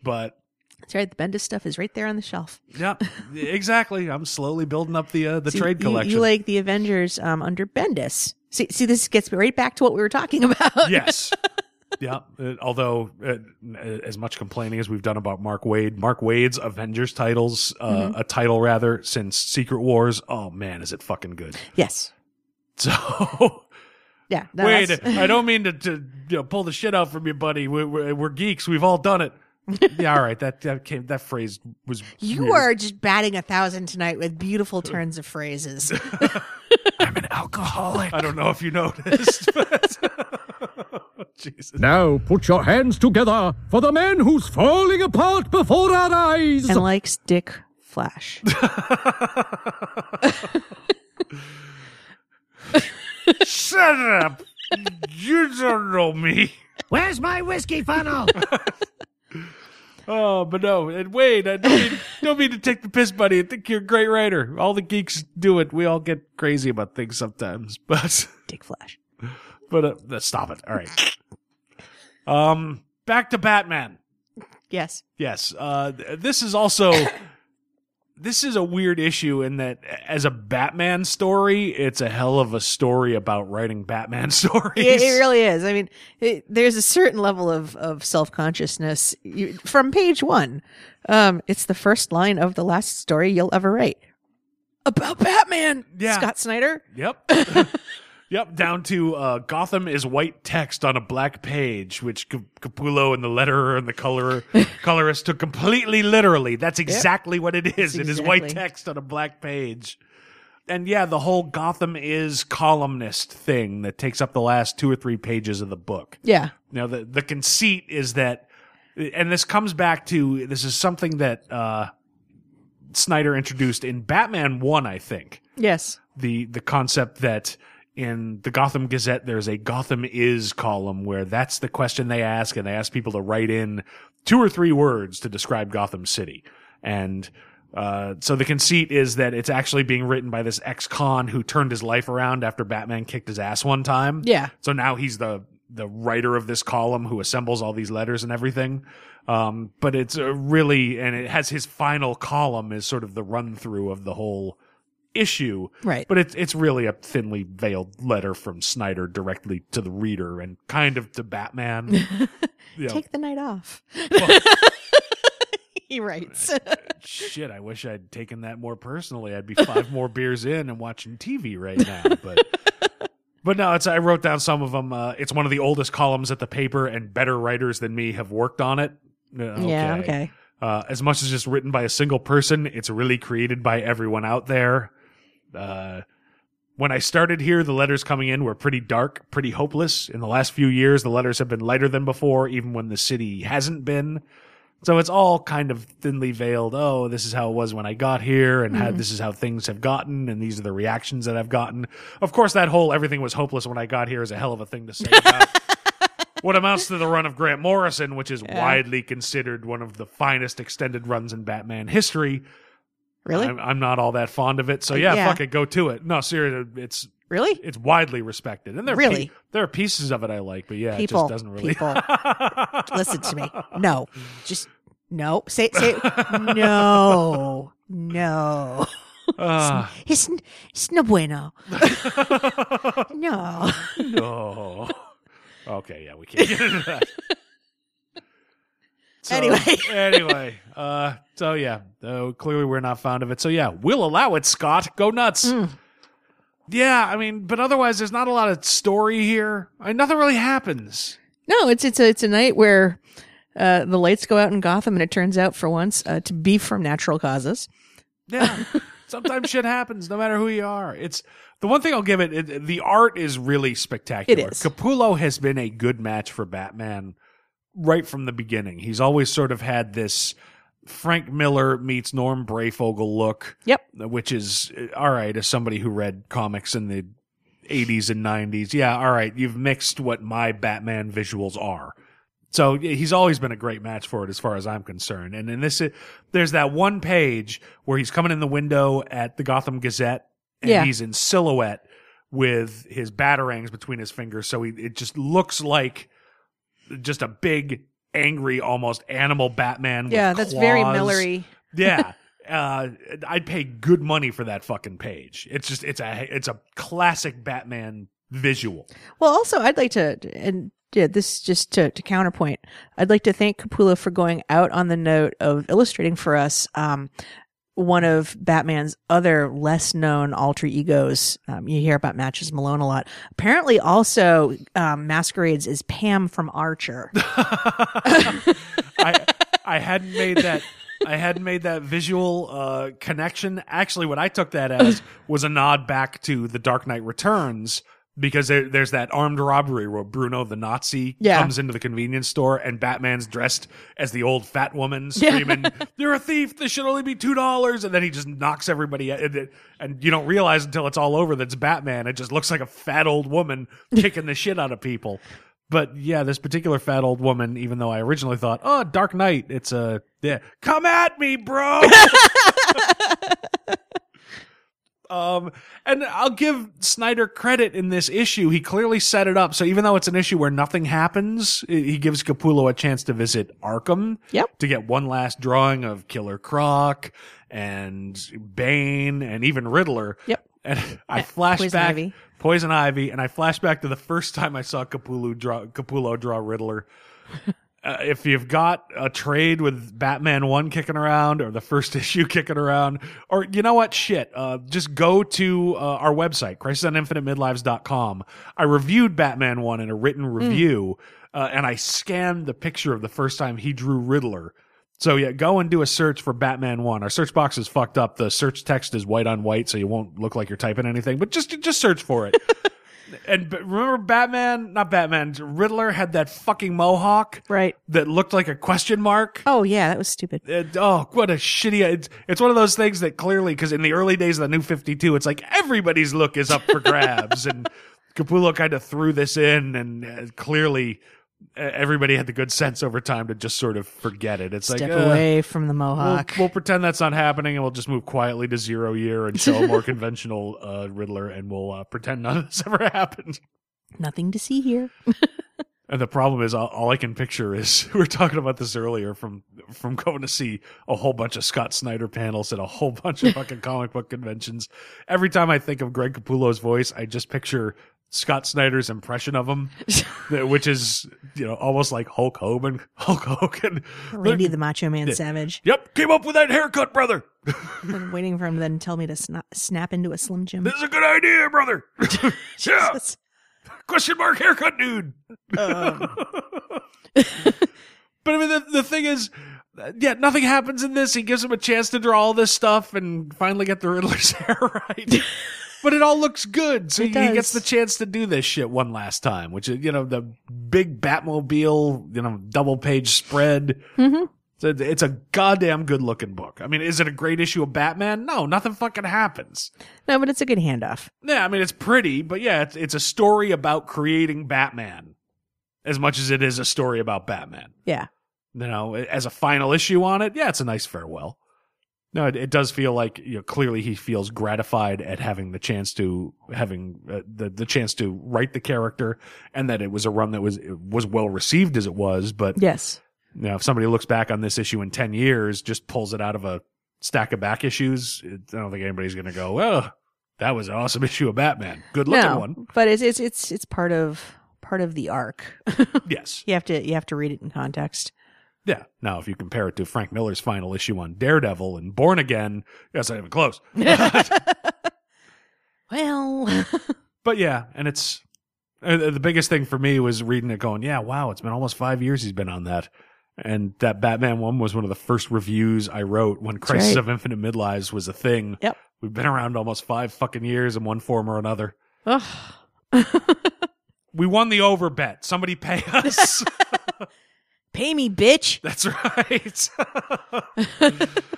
but. That's right. The Bendis stuff is right there on the shelf. Yeah, exactly. I'm slowly building up the, uh, the so trade you, collection. You like the Avengers, um, under Bendis. See, see, this gets right back to what we were talking about. Yes. Yeah. Uh, although, uh, as much complaining as we've done about Mark Waid, Mark Waid's Avengers titles, uh, mm-hmm. a title rather, since Secret Wars, oh man, is it fucking good. Yes. So... yeah. No, Waid, I don't mean to, to you know, pull the shit out from you, buddy. We're, we're, we're geeks. We've all done it. Yeah, all right. That that came. That phrase was. You weird. Are just batting a thousand tonight with beautiful turns of phrases. I'm an alcoholic. I don't know if you noticed. But... Jesus. Now put your hands together for the man who's falling apart before our eyes. And likes Dick Flash. Shut up! You don't know me. Where's my whiskey funnel? Oh, but no, and Waid, I don't mean, don't mean to take the piss, buddy. I think you're a great writer. All the geeks do it. We all get crazy about things sometimes, but Dick Flash. But uh, uh, stop it. All right. Um, back to Batman. Yes. Yes. Uh, this is also this is a weird issue in that as a Batman story, it's a hell of a story about writing Batman stories. It, it really is. I mean, it, there's a certain level of, of self-consciousness you, from page one. Um, it's the first line of the last story you'll ever write. About Batman! Yeah. Scott Snyder? Yep. Yep, down to uh, Gotham is white text on a black page, which C- Capullo and the letterer and the colorer, colorist took completely literally. That's exactly yep. what it is. That's it exactly. is white text on a black page. And yeah, the whole Gotham is columnist thing that takes up the last two or three pages of the book. Yeah. Now, the, the conceit is that, and this comes back to, this is something that uh, Snyder introduced in Batman one, I think. Yes. The the concept that in the Gotham Gazette, there's a Gotham Is column where that's the question they ask, and they ask people to write in two or three words to describe Gotham City. And uh so the conceit is that it's actually being written by this ex-con who turned his life around after Batman kicked his ass one time. Yeah. So now he's the the writer of this column who assembles all these letters and everything. Um but it's a really, and it has his final column is sort of the run through of the whole issue. Right. But it's it's really a thinly veiled letter from Snyder directly to the reader and kind of to Batman. You know. Take the night off. Well, he writes. Shit, I wish I'd taken that more personally. I'd be five more beers in and watching T V right now. But but no, it's, I wrote down some of them. Uh, it's one of the oldest columns at the paper, and better writers than me have worked on it. Uh, okay. Yeah, okay. Uh, as much as just written by a single person, it's really created by everyone out there. Uh, when I started here, the letters coming in were pretty dark, pretty hopeless. In the last few years, the letters have been lighter than before, even when the city hasn't been. So it's all kind of thinly veiled. Oh, this is how it was when I got here, and mm-hmm. how, this is how things have gotten, and these are the reactions that I've gotten. Of course, that whole everything was hopeless when I got here is a hell of a thing to say about what amounts to the run of Grant Morrison, which is yeah. widely considered one of the finest extended runs in Batman history. Really? I'm, I'm not all that fond of it. So yeah, yeah, fuck it, go to it. No, seriously, it's really it's widely respected, and there really pe- there are pieces of it I like, but yeah, people, it just doesn't really. People, listen to me. No, just no. Say say no, no. Uh, it's, it's it's no bueno. No, no. Okay, yeah, we can't get into that. So, anyway, anyway, uh, so yeah, though clearly we're not fond of it. So yeah, we'll allow it, Scott. Go nuts. Mm. Yeah, I mean, but otherwise, there's not a lot of story here. I mean, nothing really happens. No, it's it's a, it's a night where uh, the lights go out in Gotham, and it turns out for once uh, to be from natural causes. Yeah, sometimes shit happens, no matter who you are. It's the one thing I'll give it, it. The art is really spectacular. It is. Capullo has been a good match for Batman. Right from the beginning, he's always sort of had this Frank Miller meets Norm Breyfogle look. Yep. Which is, all right, as somebody who read comics in the eighties and nineties, yeah, all right, you've mixed what my Batman visuals are. So he's always been a great match for it as far as I'm concerned. And in this, there's that one page where he's coming in the window at the Gotham Gazette, and yeah. he's in silhouette with his batarangs between his fingers, so he, it just looks like... just a big, angry, almost animal Batman with yeah, that's claws. Very Miller-y. Yeah. Uh, I'd pay good money for that fucking page. It's just, it's a, it's a classic Batman visual. Well, also, I'd like to, and yeah, this just to, to counterpoint, I'd like to thank Capullo for going out on the note of illustrating for us um, one of Batman's other less known alter egos. Um, you hear about Matches Malone a lot. Apparently, also um, masquerades as Pam from Archer. I I hadn't made that. I hadn't made that visual uh, connection. Actually, what I took that as was a nod back to The Dark Knight Returns, because there, there's that armed robbery where Bruno the Nazi yeah. comes into the convenience store, and Batman's dressed as the old fat woman screaming, yeah. "You're a thief! This should only be two dollars!" And then he just knocks everybody out. And, and you don't realize until it's all over that it's Batman. It just looks like a fat old woman kicking the shit out of people. But yeah, this particular fat old woman, even though I originally thought, oh, Dark Knight, it's a, yeah, come at me, bro! Um, and I'll give Snyder credit in this issue. He clearly set it up. So even though it's an issue where nothing happens, he gives Capullo a chance to visit Arkham. Yep. To get one last drawing of Killer Croc and Bane and even Riddler. Yep. And I flash Poison back Ivy. Poison Ivy, and I flash back to the first time I saw Capullo draw Capullo draw Riddler. Uh, if you've got a trade with Batman one kicking around, or the first issue kicking around, or you know what, shit, uh, just go to uh, our website, crisis on infinite midlives dot com. I reviewed Batman one in a written review, mm. uh, and I scanned the picture of the first time he drew Riddler. So yeah, go and do a search for Batman one. Our search box is fucked up. The search text is white on white, so you won't look like you're typing anything, but just just search for it. And remember Batman, not Batman, Riddler had that fucking mohawk, right? That looked like a question mark. Oh yeah, that was stupid. It, oh, what a shitty. It's, it's one of those things that clearly, because in the early days of the New fifty-two, it's like everybody's look is up for grabs, and Capullo kind of threw this in, and uh, clearly uh, everybody had the good sense over time to just sort of forget it. It's Step like uh, away from the mohawk. We'll, we'll pretend that's not happening, and we'll just move quietly to Zero Year and show a more conventional uh, Riddler, and we'll uh, pretend none of this ever happened. Nothing to see here. And the problem is, all, all I can picture is, we were talking about this earlier, from from going to see a whole bunch of Scott Snyder panels at a whole bunch of fucking comic book conventions. Every time I think of Greg Capullo's voice, I just picture Scott Snyder's impression of him, which is, you know, almost like Hulk Hogan. Hulk Hogan. Randy the Macho Man yeah. Savage. Yep, came up with that haircut, brother. Been waiting for him then tell me to sna- snap into a Slim Jim. This is a good idea, brother. Yeah. Question mark haircut, dude. Um. But I mean, the, the thing is, yeah, nothing happens in this. He gives him a chance to draw all this stuff and finally get the Riddler's hair right. But it all looks good, so he gets the chance to do this shit one last time, which is, you know, the big Batmobile, you know, double-page spread. Mm-hmm. So it's a goddamn good-looking book. I mean, is it a great issue of Batman? No, nothing fucking happens. No, but it's a good handoff. Yeah, I mean, it's pretty, but yeah, it's, it's a story about creating Batman as much as it is a story about Batman. Yeah. You know, as a final issue on it, yeah, it's a nice farewell. No, it, it does feel like, you know, clearly he feels gratified at having the chance to having uh, the the chance to write the character, and that it was a run that was was well received as it was. But yes, you know, if somebody looks back on this issue in ten years, just pulls it out of a stack of back issues, it, I don't think anybody's going to go, "Well, that was an awesome issue of Batman. Good looking no, one." But it's it's it's it's part of part of the arc. Yes, you have to you have to read it in context. Yeah. Now, if you compare it to Frank Miller's final issue on Daredevil and Born Again, that's not even close. Well. But yeah, and it's uh, the biggest thing for me was reading it going, yeah, wow, it's been almost five years he's been on that. And that Batman one was one of the first reviews I wrote when Crisis right. of Infinite Midlives was a thing. Yep. We've been around almost five fucking years in one form or another. Ugh. We won the over bet. Somebody pay us. Pay me, bitch. That's right.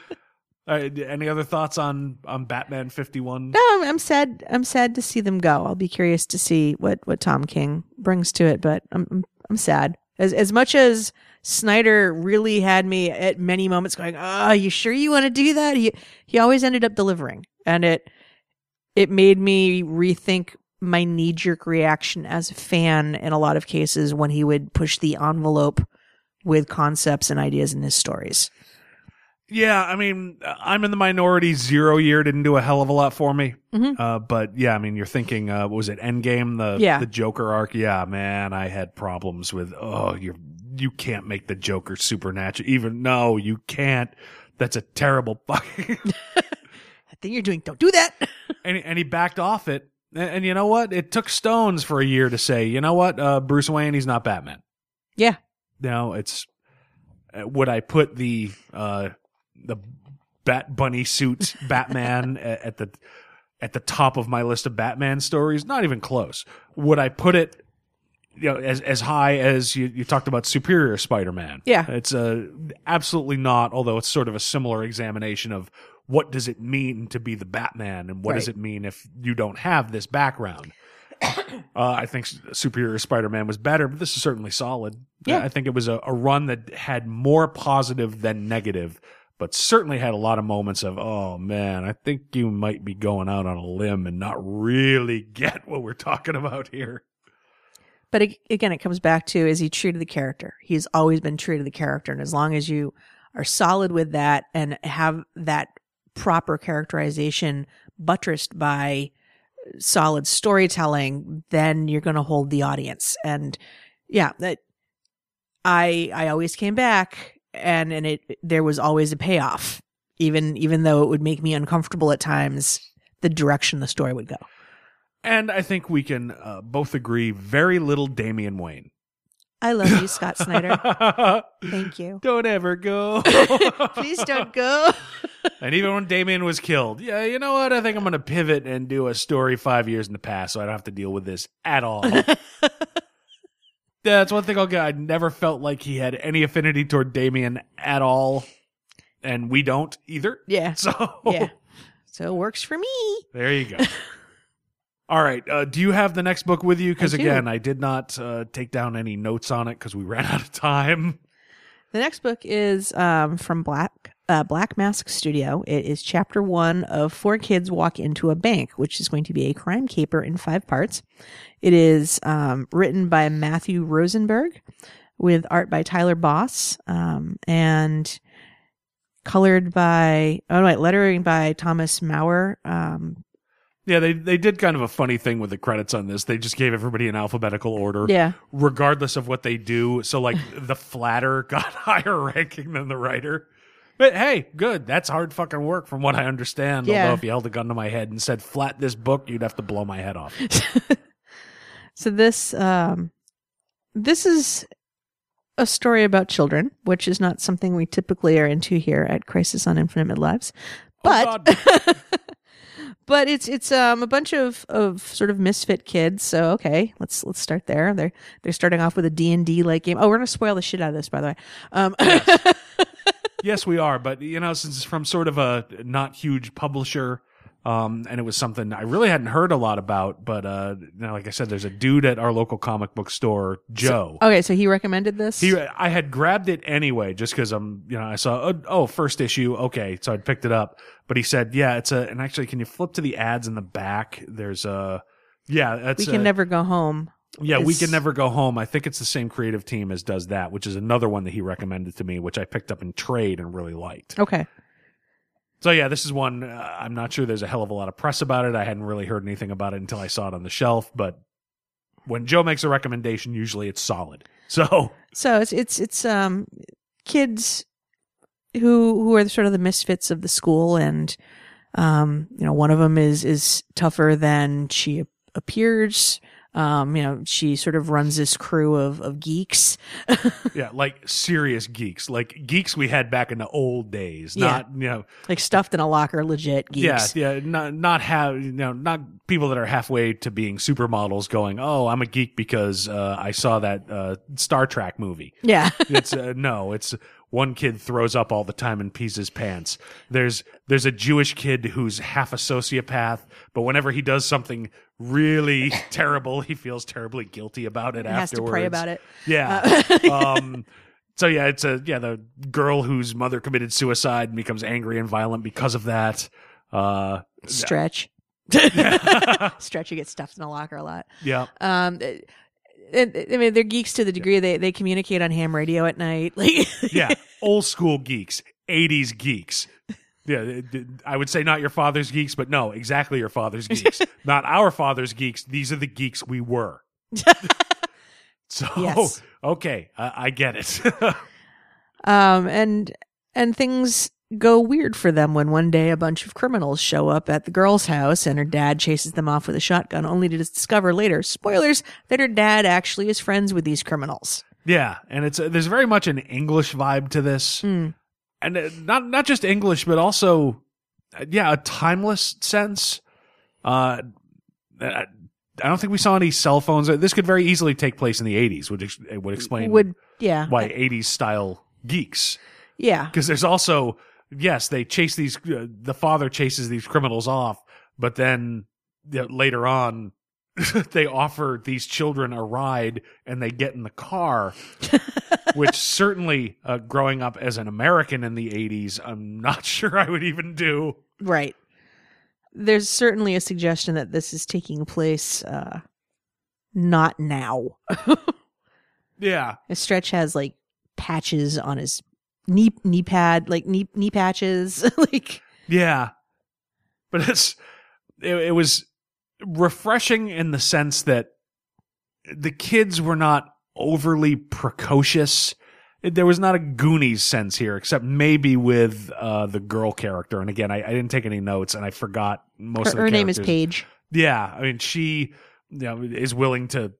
All right. Any other thoughts on, on Batman fifty-one? No, I'm, I'm sad. I'm sad to see them go. I'll be curious to see what, what Tom King brings to it, but I'm I'm, I'm sad. As as much as Snyder really had me at many moments going, "Ah, oh, you sure you want to do that?" He he always ended up delivering, and it it made me rethink my knee jerk reaction as a fan in a lot of cases when he would push the envelope with concepts and ideas in his stories. Yeah, I mean, I'm in the minority. Zero Year didn't do a hell of a lot for me. Mm-hmm. Uh, but yeah, I mean, you're thinking, uh, what was it, Endgame, the yeah. the Joker arc? Yeah, man, I had problems with, oh, you you can't make the Joker supernatural. Even, no, you can't. That's a terrible fucking... I think you're doing, don't do that. and, and he backed off it. And, and you know what? It took Stones for a year to say, you know what, uh, Bruce Wayne, he's not Batman. Yeah. Now it's, would I put the uh, the Bat Bunny suit Batman at the at the top of my list of Batman stories? Not even close. Would I put it, you know, as as high as you, you talked about Superior Spider-Man? Yeah, it's uh, absolutely not. Although it's sort of a similar examination of what does it mean to be the Batman, and what right. does it mean if you don't have this background. uh, I think Superior Spider-Man was better, but this is certainly solid. Yeah. I think it was a, a run that had more positive than negative, but certainly had a lot of moments of, oh man, I think you might be going out on a limb and not really get what we're talking about here. But again, it comes back to, is he true to the character? He's always been true to the character. And as long as you are solid with that and have that proper characterization buttressed by solid storytelling, then you're going to hold the audience. And yeah, that I I always came back, and and it there was always a payoff, even even though it would make me uncomfortable at times the direction the story would go. And I think we can uh, both agree very little Damian Wayne. I love you, Scott Snyder. Thank you. Don't ever go. Please don't go. And even when Damian was killed, yeah, you know what? I think I'm going to pivot and do a story five years in the past so I don't have to deal with this at all. That's one thing I'll get. I never felt like he had any affinity toward Damian at all. And we don't either. Yeah. So, yeah. So it works for me. There you go. All right. Uh, do you have the next book with you? Because, again, I did not uh, take down any notes on it because we ran out of time. The next book is um, from Black uh, Black Mask Studio. It is chapter one of Four Kids Walk Into a Bank, which is going to be a crime caper in five parts. It is um, written by Matthew Rosenberg with art by Tyler Boss um, and colored by, oh, wait, lettering by Thomas Maurer. Um Yeah, they they did kind of a funny thing with the credits on this. They just gave everybody an alphabetical order, yeah, regardless of what they do. So, like, the flatter got higher ranking than the writer. But, hey, good. That's hard fucking work from what I understand. Yeah. Although if you held a gun to my head and said, flat this book, you'd have to blow my head off. So this um, this is a story about children, which is not something we typically are into here at Crisis on Infinite Midlives. But... Oh, God. But it's it's um a bunch of, of sort of misfit kids. So okay, let's let's start there. They're they're starting off with a D and D like game. Oh, we're gonna spoil the shit out of this, by the way. Um, yes. Yes, we are. But you know, since it's from sort of a not huge publisher, um, and it was something I really hadn't heard a lot about. But uh, you know, like I said, there's a dude at our local comic book store, Joe. So, okay, so he recommended this. He I had grabbed it anyway, just because I'm you know I saw oh, oh first issue okay, so I picked it up. But he said, yeah, it's a, and actually, can you flip to the ads in the back? There's a, yeah, that's We Can a, Never Go Home. Yeah, is, We Can Never Go Home. I think it's the same creative team as does that, which is another one that he recommended to me, which I picked up in trade and really liked. Okay. So yeah, this is one, uh, I'm not sure there's a hell of a lot of press about it. I hadn't really heard anything about it until I saw it on the shelf, but when Joe makes a recommendation, usually it's solid. So. So it's, it's, it's, um, kids who who are sort of the misfits of the school, and um you know one of them is is tougher than she appears. Um you know she sort of runs this crew of of geeks. Yeah, like serious geeks, like geeks we had back in the old days. Yeah. Not you know like stuffed in a locker legit geeks. Yeah, yeah, not not have you know not people that are halfway to being supermodels going, "Oh, I'm a geek because uh I saw that uh Star Trek movie." Yeah. It's uh, no, it's one kid throws up all the time and pees his pants. There's there's a Jewish kid who's half a sociopath, but whenever he does something really terrible, he feels terribly guilty about it he afterwards. He has to pray about it. Yeah. Uh- um, so yeah, it's a yeah the girl whose mother committed suicide and becomes angry and violent because of that. Uh, Stretch. Yeah. Stretch, you get stuffed in a locker a lot. Yeah. Um. It- I mean, they're geeks to the degree yeah. they, they communicate on ham radio at night. Like, yeah, old school geeks, eighties geeks. Yeah, I would say not your father's geeks, but no, exactly your father's geeks. Not our father's geeks. These are the geeks we were. So, yes. Okay, I, I get it. um, and and things go weird for them when one day a bunch of criminals show up at the girl's house and her dad chases them off with a shotgun, only to discover later, spoilers, that her dad actually is friends with these criminals. Yeah, and it's uh, there's very much an English vibe to this. Mm. And uh, not not just English, but also, uh, yeah, a timeless sense. Uh, I don't think we saw any cell phones. This could very easily take place in the eighties, which ex- would explain would, yeah. why eighties-style geeks. Yeah. Because there's also... Yes, they chase these. Uh, the father chases these criminals off, but then you know, later on, they offer these children a ride, and they get in the car. Which certainly, uh, growing up as an American in the eighties, I'm not sure I would even do. Right. There's certainly a suggestion that this is taking place uh, not now. Yeah. Stretch has like patches on his. Knee knee pad like knee knee patches like yeah, but it's it, it was refreshing in the sense that the kids were not overly precocious. There was not a Goonies sense here, except maybe with uh, the girl character. And again, I, I didn't take any notes, and I forgot most her, of the her characters. Name is Paige. Yeah, I mean she you know, is willing to.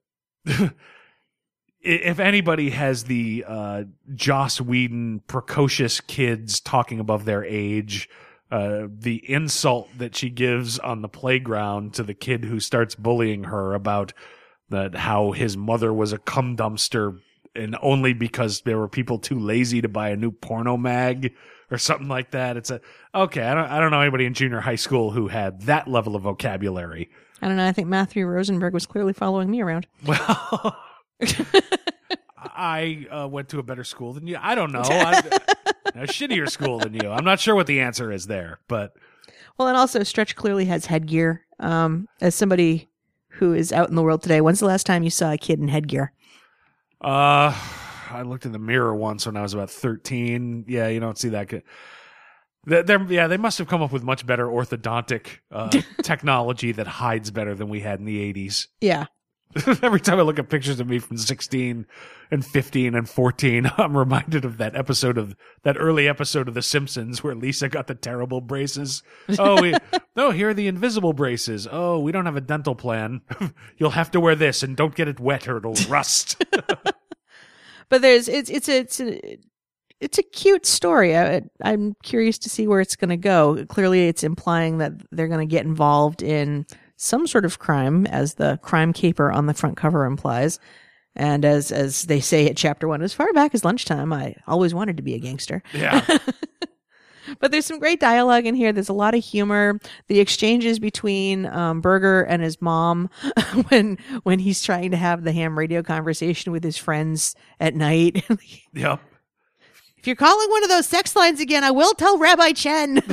if anybody has the uh, Joss Whedon precocious kids talking above their age, uh, the insult that she gives on the playground to the kid who starts bullying her about that how his mother was a cum dumpster and only because there were people too lazy to buy a new porno mag or something like that. It's a okay. I don't I don't know anybody in junior high school who had that level of vocabulary. I don't know. I think Matthew Rosenberg was clearly following me around. Well. I uh, went to a better school than you. I don't know. I, a shittier school than you. I'm not sure what the answer is there, but well, and also Stretch clearly has headgear. Um, as somebody who is out in the world today, when's the last time you saw a kid in headgear? Uh, I looked in the mirror once when I was about thirteen. Yeah, you don't see that good. They're, yeah, they must have come up with much better orthodontic uh, technology that hides better than we had in the eighties. Yeah. Every time I look at pictures of me from sixteen and fifteen and fourteen, I'm reminded of that episode of that early episode of The Simpsons where Lisa got the terrible braces. Oh, we, no, here are the invisible braces. Oh, we don't have a dental plan. You'll have to wear this and don't get it wet or it'll rust. But there's it's it's a, it's a, it's a cute story. I, I'm curious to see where it's going to go. Clearly, it's implying that they're going to get involved in some sort of crime, as the crime caper on the front cover implies. And as as they say at chapter one, as far back as lunchtime, I always wanted to be a gangster. Yeah. But there's some great dialogue in here. There's a lot of humor. The exchanges between um, Berger and his mom when when he's trying to have the ham radio conversation with his friends at night. Yep. If you're calling one of those sex lines again, I will tell Rabbi Chen.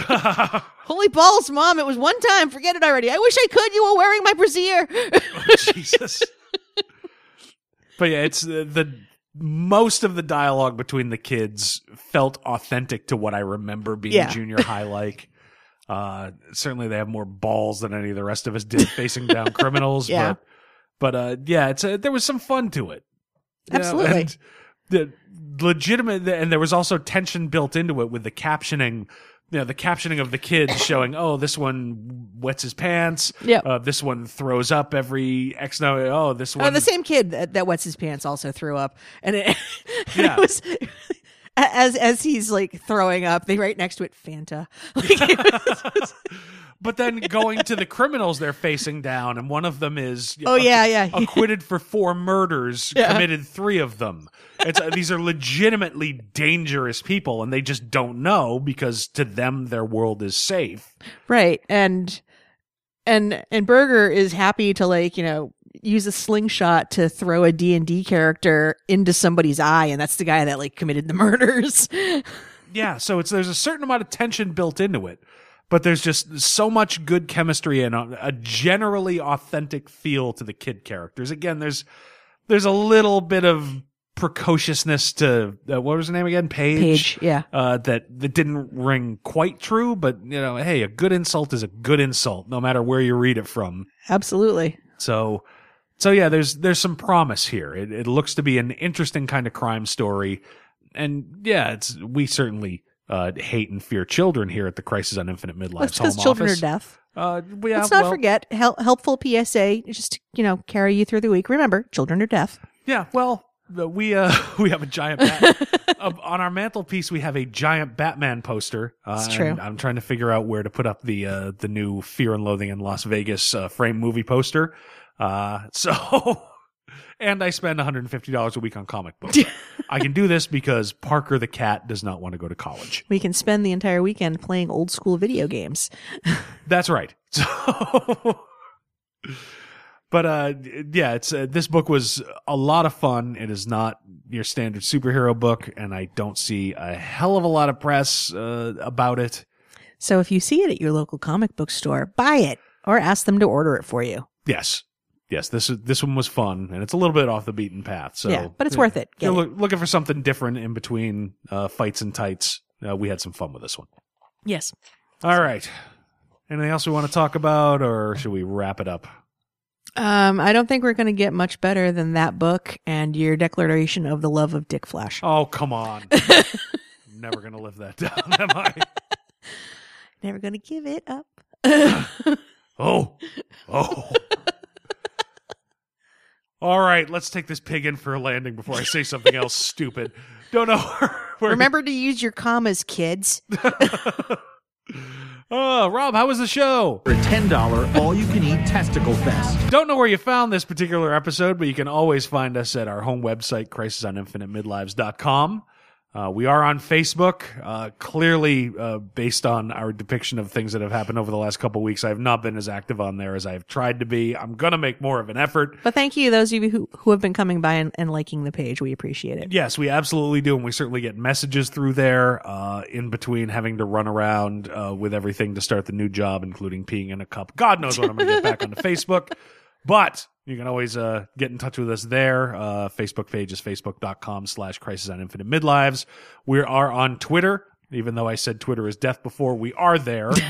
Holy balls, Mom. It was one time. Forget it already. I wish I could. You were wearing my brassiere. Oh, Jesus. But yeah, it's the, the most of the dialogue between the kids felt authentic to what I remember being yeah. junior high like. Uh, certainly they have more balls than any of the rest of us did facing down criminals. Yeah. But, but uh, yeah, it's a, there was some fun to it. Absolutely. You know, and the legitimate, and there was also tension built into it with the captioning. You know, the captioning of the kids showing, oh, this one wets his pants. Yep. Uh, this one throws up every X. No, oh, this one. Oh, the same kid that, that wets his pants also threw up, and it, and yeah. it was as as he's like throwing up. They right next to it, Fanta. Like, it was, it was, but then going to the criminals they're facing down, and one of them is oh ac- yeah yeah acquitted for four murders, yeah. committed three of them. It's, these are legitimately dangerous people, and they just don't know because to them their world is safe, right? And and and Berger is happy to like you know use a slingshot to throw a D and D character into somebody's eye, and that's the guy that like committed the murders. Yeah, so it's there's a certain amount of tension built into it. But there's just so much good chemistry and a generally authentic feel to the kid characters. Again, there's there's a little bit of precociousness to uh, what was her name again? Paige. Paige, yeah. Uh, that that didn't ring quite true, but you know, hey, a good insult is a good insult, no matter where you read it from. Absolutely. So, so yeah, there's there's some promise here. It, it looks to be an interesting kind of crime story, and yeah, it's we certainly. Uh, hate and fear children here at the Crisis on Infinite Midlife Home Office. Because children are deaf. Uh, yeah, Let's not well, forget hel- helpful P S A. Just you know, carry you through the week. Remember, children are deaf. Yeah. Well, we uh we have a giant bat- uh, on our mantelpiece. We have a giant Batman poster. Uh, That's true. I'm trying to figure out where to put up the uh, the new Fear and Loathing in Las Vegas uh, frame movie poster. Uh, so. And I spend one hundred fifty dollars a week on comic books. I can do this because Parker the cat does not want to go to college. We can spend the entire weekend playing old school video games. That's right. So, but uh, yeah, it's uh, this book was a lot of fun. It is not your standard superhero book, and I don't see a hell of a lot of press uh, about it. So if you see it at your local comic book store, buy it or ask them to order it for you. Yes. Yes, this is, this one was fun, and it's a little bit off the beaten path. So, yeah, but it's worth it. Get you're it. Looking for something different in between uh, fights and tights. Uh, we had some fun with this one. Yes. All right. Anything else we want to talk about, or should we wrap it up? Um, I don't think we're going to get much better than that book and your declaration of the love of Dick Flash. Oh, come on. I'm never going to live that down, am I? Never going to give it up. Oh. Oh. All right. right, let's take this pig in for a landing before I say something else stupid. Don't know where... Remember to use your commas, kids. Oh, Rob, how was the show? For a ten dollars all-you-can-eat testicle fest. Don't know where you found this particular episode, but you can always find us at our home website, crisis on infinite midlives dot com. Uh, we are on Facebook. Uh, clearly, uh, based on our depiction of things that have happened over the last couple of weeks, I have not been as active on there as I have tried to be. I'm going to make more of an effort. But thank you, those of you who, who have been coming by and, and liking the page. We appreciate it. Yes, we absolutely do. And we certainly get messages through there uh, in between having to run around uh, with everything to start the new job, including peeing in a cup. God knows when I'm going to get back onto Facebook. But you can always uh, get in touch with us there. Uh, Facebook page is facebook.com slash crisis on infinite midlives. We are on Twitter. Even though I said Twitter is death before, we are there. uh,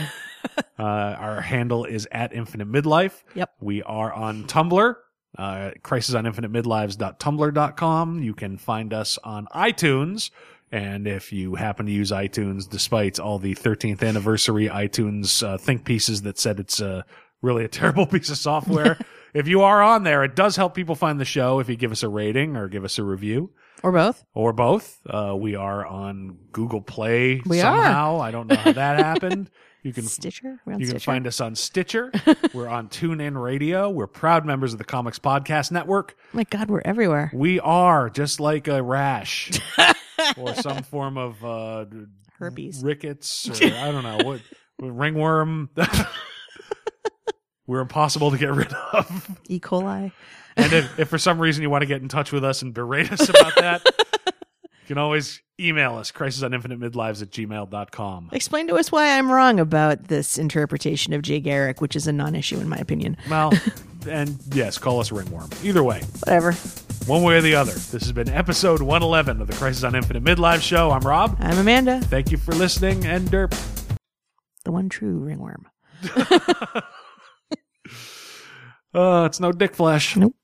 our handle is at infinite midlife. Yep. We are on Tumblr, uh, crisis on infinite midlives dot tumblr dot com. You can find us on iTunes. And if you happen to use iTunes, despite all the thirteenth anniversary iTunes uh, think pieces that said it's a... Uh, really a terrible piece of software. If you are on there, it does help people find the show if you give us a rating or give us a review. Or both. Or both. Uh, we are on Google Play we somehow. Are. I don't know how that happened. You can Stitcher. We're on you Stitcher. Can find us on Stitcher. We're on TuneIn Radio. We're proud members of the Comics Podcast Network. My God, we're everywhere. We are, just like a rash. Or some form of... Uh, herpes. Rickets. Or I don't know. What ringworm. We're impossible to get rid of. E. coli. And if, if for some reason you want to get in touch with us and berate us about that, you can always email us, crisis on infinite midlives at gmail dot com. Explain to us why I'm wrong about this interpretation of Jay Garrick, which is a non-issue in my opinion. Well, and yes, call us ringworm. Either way. Whatever. One way or the other. This has been episode one eleven of the Crisis on Infinite Midlife show. I'm Rob. I'm Amanda. Thank you for listening, and derp. The one true ringworm. Uh, it's no dick flash. Nope.